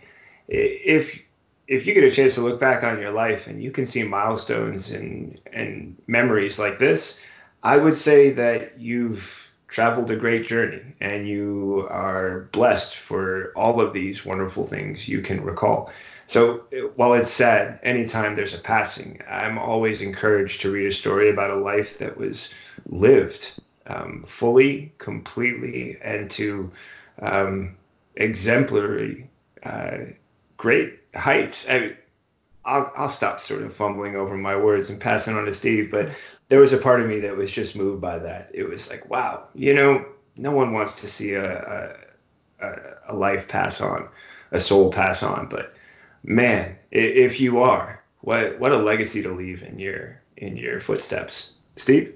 If if you get a chance to look back on your life and you can see milestones and, and memories like this, I would say that you've traveled a great journey, and you are blessed for all of these wonderful things you can recall. So while it's sad, anytime there's a passing, I'm always encouraged to read a story about a life that was lived um, fully, completely, and to um, exemplary uh, great heights. I, I'll, I'll stop sort of fumbling over my words and passing on to Steve, but there was a part of me that was just moved by that. It was like, wow, you know, no one wants to see a, a, a life pass on, a soul pass on, but man, if you are, what what a legacy to leave in your in your footsteps. Steve?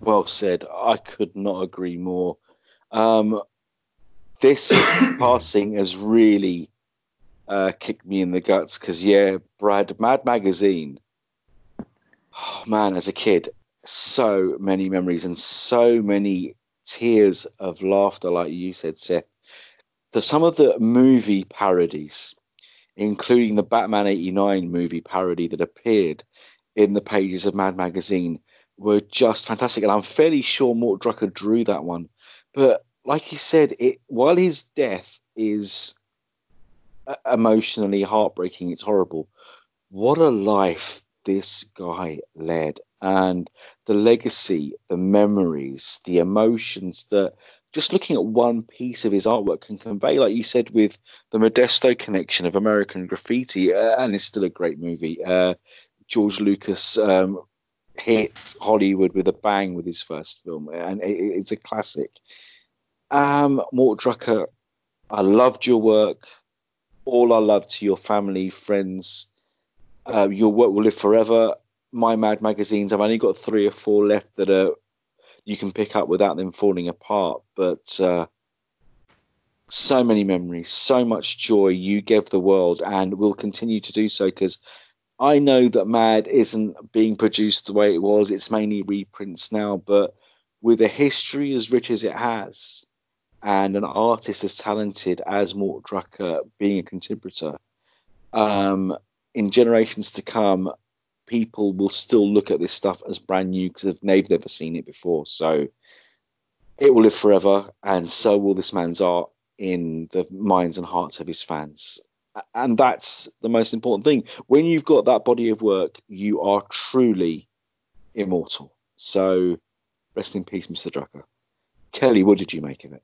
Well said. I could not agree more. Um, this passing has really uh, kicked me in the guts, because, yeah, Brad, Mad Magazine, oh, man, as a kid, so many memories and so many tears of laughter, like you said, Seth. So some of the movie parodies, including the Batman eighty-nine movie parody that appeared in the pages of Mad Magazine, were just fantastic. And I'm fairly sure Mort Drucker drew that one. But like you said, it while his death is emotionally heartbreaking, it's horrible, what a life this guy led. And the legacy, the memories, the emotions that just looking at one piece of his artwork can convey, like you said, with the Modesto connection of American Graffiti, uh, and it's still a great movie. Uh, George Lucas um, hit Hollywood with a bang with his first film, and it, it's a classic. Um, Mort Drucker, I loved your work. All our love to your family, friends. Uh, your work will live forever. My Mad Magazines, I've only got three or four left that are you can pick up without them falling apart. But uh, so many memories, so much joy you gave the world, and will continue to do so, because I know that Mad isn't being produced the way it was. It's mainly reprints now, but with a history as rich as it has and an artist as talented as Mort Drucker being a contributor, um, in generations to come, people will still look at this stuff as brand new because they've never seen it before. So it will live forever, and so will this man's art in the minds and hearts of his fans. And that's the most important thing. When you've got that body of work, you are truly immortal. So rest in peace, Mister Drucker. Kelly, what did you make of it?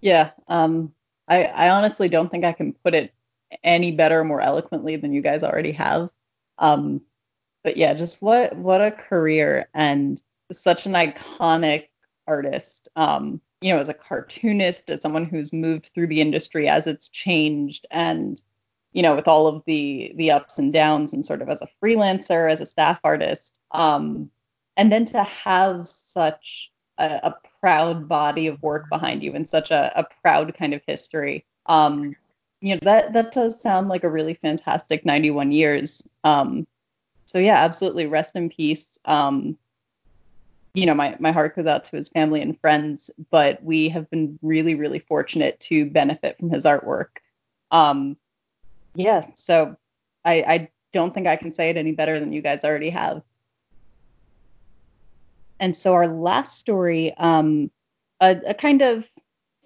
Yeah, um, I, I honestly don't think I can put it any better, more eloquently than you guys already have. Um, but yeah, just what what a career, and such an iconic artist. Um, you know, as a cartoonist, as someone who's moved through the industry as it's changed, and you know, with all of the the ups and downs, and sort of as a freelancer, as a staff artist, um, and then to have such a, a proud body of work behind you, and such a, a proud kind of history. Um, you know, that that does sound like a really fantastic ninety-one years. Um, so yeah, absolutely, rest in peace. Um, you know, my, my heart goes out to his family and friends, but we have been really, really fortunate to benefit from his artwork. Um, yeah, so I, I don't think I can say it any better than you guys already have. And so our last story, um, a, a kind of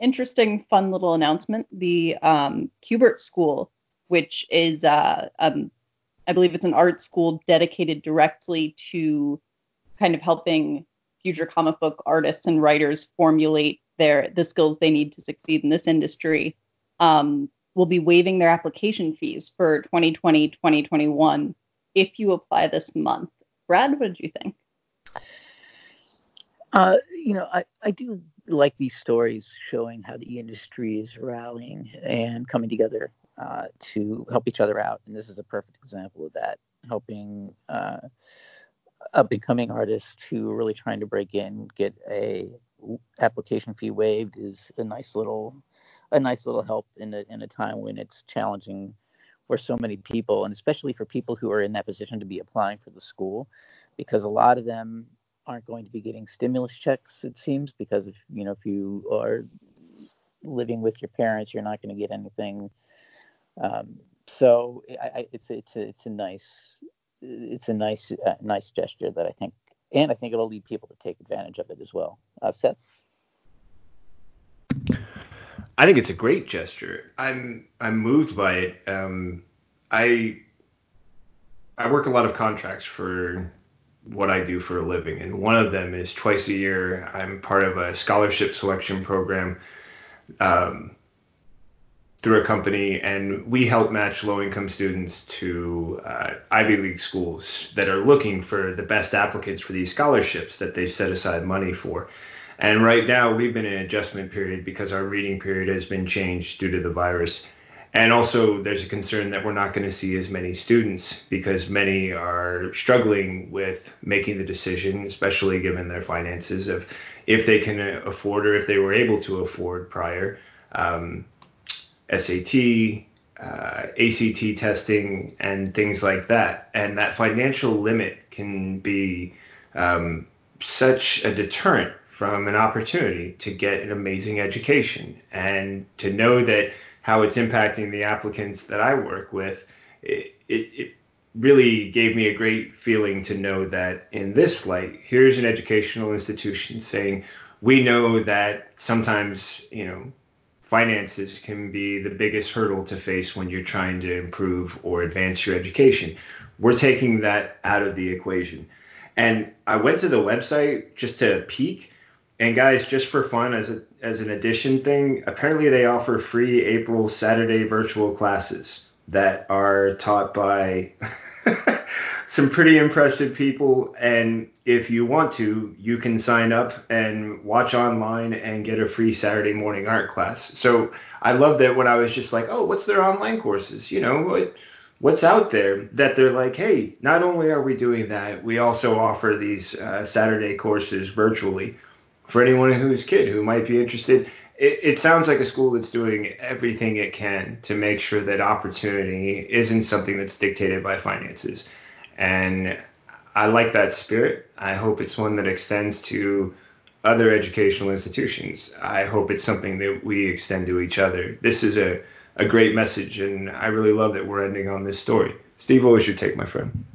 interesting, fun little announcement. The um, Kubert School, which is, uh, um, I believe it's an art school dedicated directly to kind of helping future comic book artists and writers formulate their the skills they need to succeed in this industry, um, will be waiving their application fees for twenty twenty, twenty twenty-one if you apply this month. Brad, what did you think? Uh, you know, I, I do like these stories showing how the industry is rallying and coming together uh, to help each other out. And this is a perfect example of that, helping uh, up-and-coming artists who are really trying to break in, get a application fee waived is a nice little a nice little help in a, in a time when it's challenging for so many people, and especially for people who are in that position to be applying for the school, because a lot of them aren't going to be getting stimulus checks, it seems, because if you know if you are living with your parents, you're not going to get anything. Um, so I, I, it's it's a, it's a nice it's a nice uh, nice gesture that I think, and I think it'll lead people to take advantage of it as well. Uh, Seth, I think it's a great gesture. I'm I'm moved by it. Um, I I work a lot of contracts for what I do for a living, and one of them is twice a year I'm part of a scholarship selection program um, through a company, and we help match low-income students to uh, Ivy League schools that are looking for the best applicants for these scholarships that they've set aside money for. And right now we've been in an adjustment period because our reading period has been changed due to the virus. And also, there's a concern that we're not going to see as many students because many are struggling with making the decision, especially given their finances, of if they can afford or if they were able to afford prior um, S A T, uh, A C T testing and things like that. And that financial limit can be um, such a deterrent from an opportunity to get an amazing education, and to know that how it's impacting the applicants that I work with, it, it, it really gave me a great feeling to know that in this light, here's an educational institution saying, we know that sometimes, you know, finances can be the biggest hurdle to face when you're trying to improve or advance your education. We're taking that out of the equation. And I went to the website just to peek. And guys, just for fun, as a, as an addition thing, apparently they offer free April Saturday virtual classes that are taught by some pretty impressive people. And if you want to, you can sign up and watch online and get a free Saturday morning art class. So I love that when I was just like, oh, what's their online courses? You know, what, what's out there, that they're like, hey, not only are we doing that, we also offer these uh, Saturday courses virtually. For anyone who's a kid who might be interested, it, it sounds like a school that's doing everything it can to make sure that opportunity isn't something that's dictated by finances. And I like that spirit. I hope it's one that extends to other educational institutions. I hope it's something that we extend to each other. This is a, a great message, and I really love that we're ending on this story. Steve, what was your take, my friend?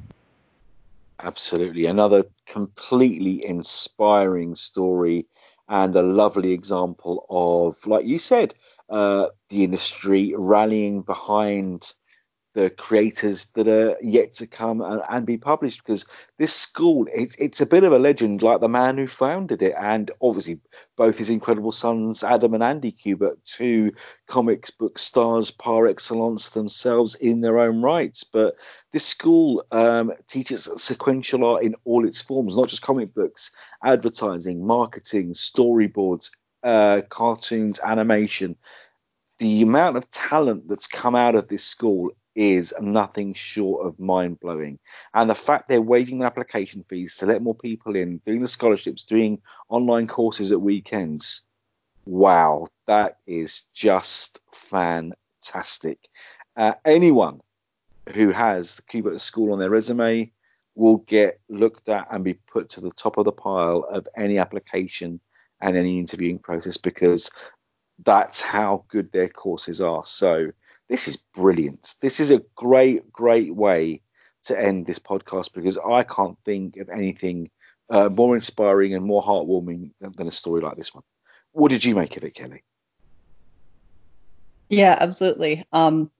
Absolutely. Another completely inspiring story and a lovely example of, like you said, uh, the industry rallying behind the creators that are yet to come and, and be published, because this school, it, it's a bit of a legend, like the man who founded it, and obviously both his incredible sons, Adam and Andy Kubert, two comics book stars par excellence themselves in their own rights. But this school um, teaches sequential art in all its forms, not just comic books, advertising, marketing, storyboards, uh, cartoons, animation. The amount of talent that's come out of this school is nothing short of mind-blowing, and the fact they're waiving the application fees to let more people in, doing the scholarships, doing online courses at weekends, wow, that is just fantastic. Uh, anyone who has the Kubert School on their resume will get looked at and be put to the top of the pile of any application and any interviewing process, because that's how good their courses are. So this is brilliant. This is a great, great way to end this podcast, because I can't think of anything uh, more inspiring and more heartwarming than a story like this one. What did you make of it, Kelly? Yeah, absolutely. Um,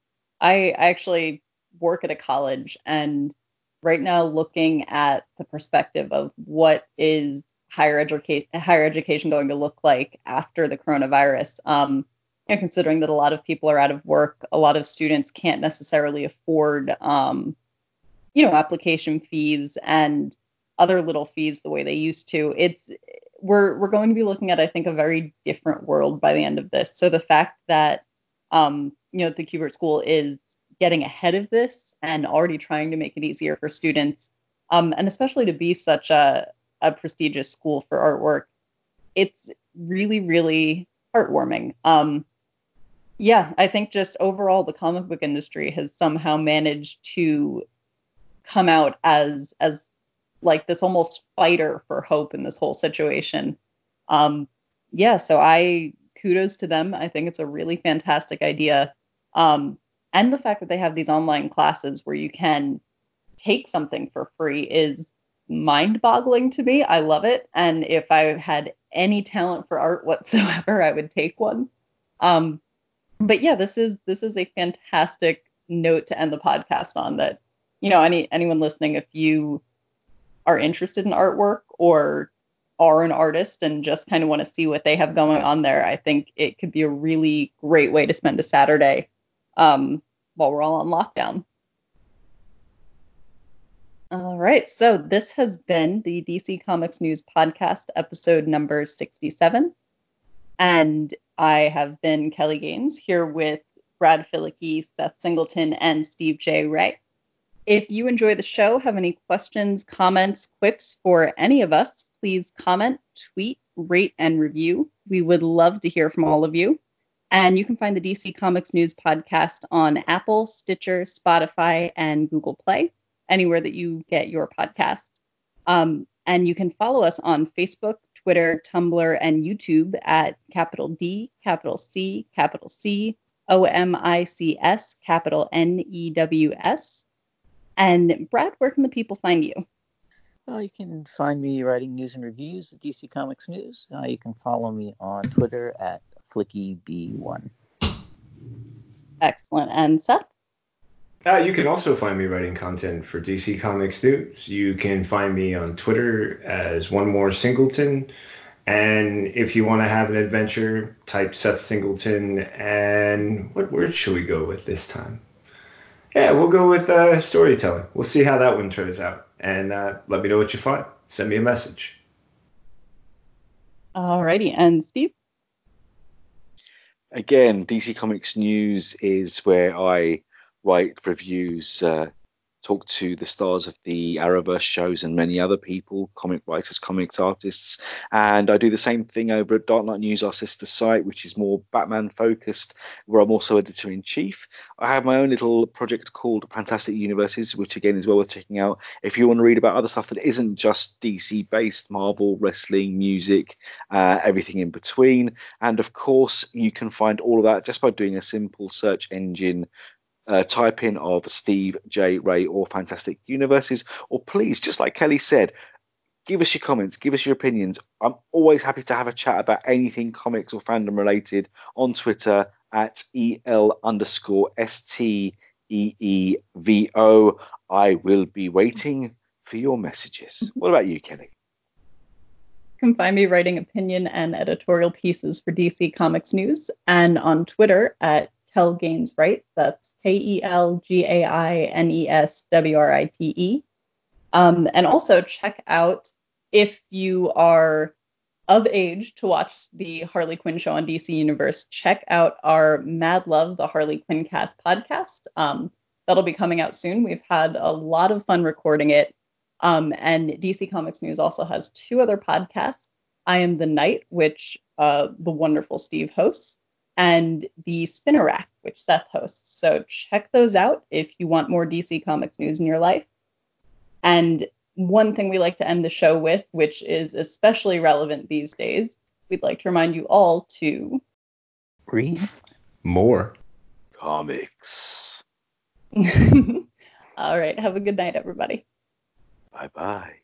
I, I actually work at a college, and right now looking at the perspective of what is higher, educa- higher education going to look like after the coronavirus, um, and considering that a lot of people are out of work, a lot of students can't necessarily afford, um, you know, application fees and other little fees the way they used to. It's we're we're going to be looking at, I think, a very different world by the end of this. So the fact that, um, you know, the Kubert School is getting ahead of this and already trying to make it easier for students, um, and especially to be such a, a prestigious school for artwork, it's really, really heartwarming. Um, Yeah, I think just overall the comic book industry has somehow managed to come out as as like this almost fighter for hope in this whole situation. Um, yeah, so I kudos to them. I think it's a really fantastic idea. Um, and the fact that they have these online classes where you can take something for free is mind-boggling to me. I love it. And if I had any talent for art whatsoever, I would take one. Um, But yeah, this is this is a fantastic note to end the podcast on, that, you know, any anyone listening, if you are interested in artwork or are an artist and just kind of want to see what they have going on there, I think it could be a really great way to spend a Saturday um, while we're all on lockdown. All right. So this has been the D C Comics News podcast, episode number sixty-seven. And I have been Kelly Gaines, here with Brad Filicky, Seth Singleton, and Steve J. Ray. If you enjoy the show, have any questions, comments, quips for any of us, please comment, tweet, rate, and review. We would love to hear from all of you. And you can find the D C Comics News podcast on Apple, Stitcher, Spotify, and Google Play, anywhere that you get your podcasts. Um, and you can follow us on Facebook, Twitter, Tumblr, and YouTube at capital D, capital C, capital C, O M I C S, capital N E W S. And Brad, where can the people find you? Well, you can find me writing news and reviews at D C Comics News. Uh, you can follow me on Twitter at Flicky B one. Excellent. And Seth? Uh, you can also find me writing content for D C Comics News. You can find me on Twitter as One More Singleton. And if you want to have an adventure, type Seth Singleton. And what word should we go with this time? Yeah, we'll go with uh, storytelling. We'll see how that one turns out. And uh, let me know what you find. Send me a message. Alrighty. And Steve? Again, D C Comics News is where I write reviews, uh, talk to the stars of the Arrowverse shows and many other people, comic writers, comic artists. And I do the same thing over at Dark Knight News, our sister site, which is more Batman focused, where I'm also editor-in-chief. I have my own little project called Fantastic Universes, which again is well worth checking out if you want to read about other stuff that isn't just D C based: Marvel, wrestling, music, uh, everything in between. And of course, you can find all of that just by doing a simple search engine Uh, type in of Steve J. Ray or Fantastic Universes, or please, just like Kelly said, give us your comments, give us your opinions. I'm always happy to have a chat about anything comics or fandom related on Twitter at E L underscore S T E E V O. I will be waiting for your messages. What about you, Kelly? You can find me writing opinion and editorial pieces for D C Comics News and on Twitter at Kelly Gaines Wright. That's K E L G A I N E S W R I T E. Um, and also check out, if you are of age to watch the Harley Quinn show on D C Universe, check out our Mad Love, the Harley Quinn Cast podcast. Um, that'll be coming out soon. We've had a lot of fun recording it. Um, and D C Comics News also has two other podcasts. I Am the Knight, which uh, the wonderful Steve hosts, and the Spinner Rack, which Seth hosts. So check those out if you want more D C Comics News in your life. And one thing we like to end the show with, which is especially relevant these days, we'd like to remind you all to read more comics. All right. Have a good night, everybody. Bye-bye.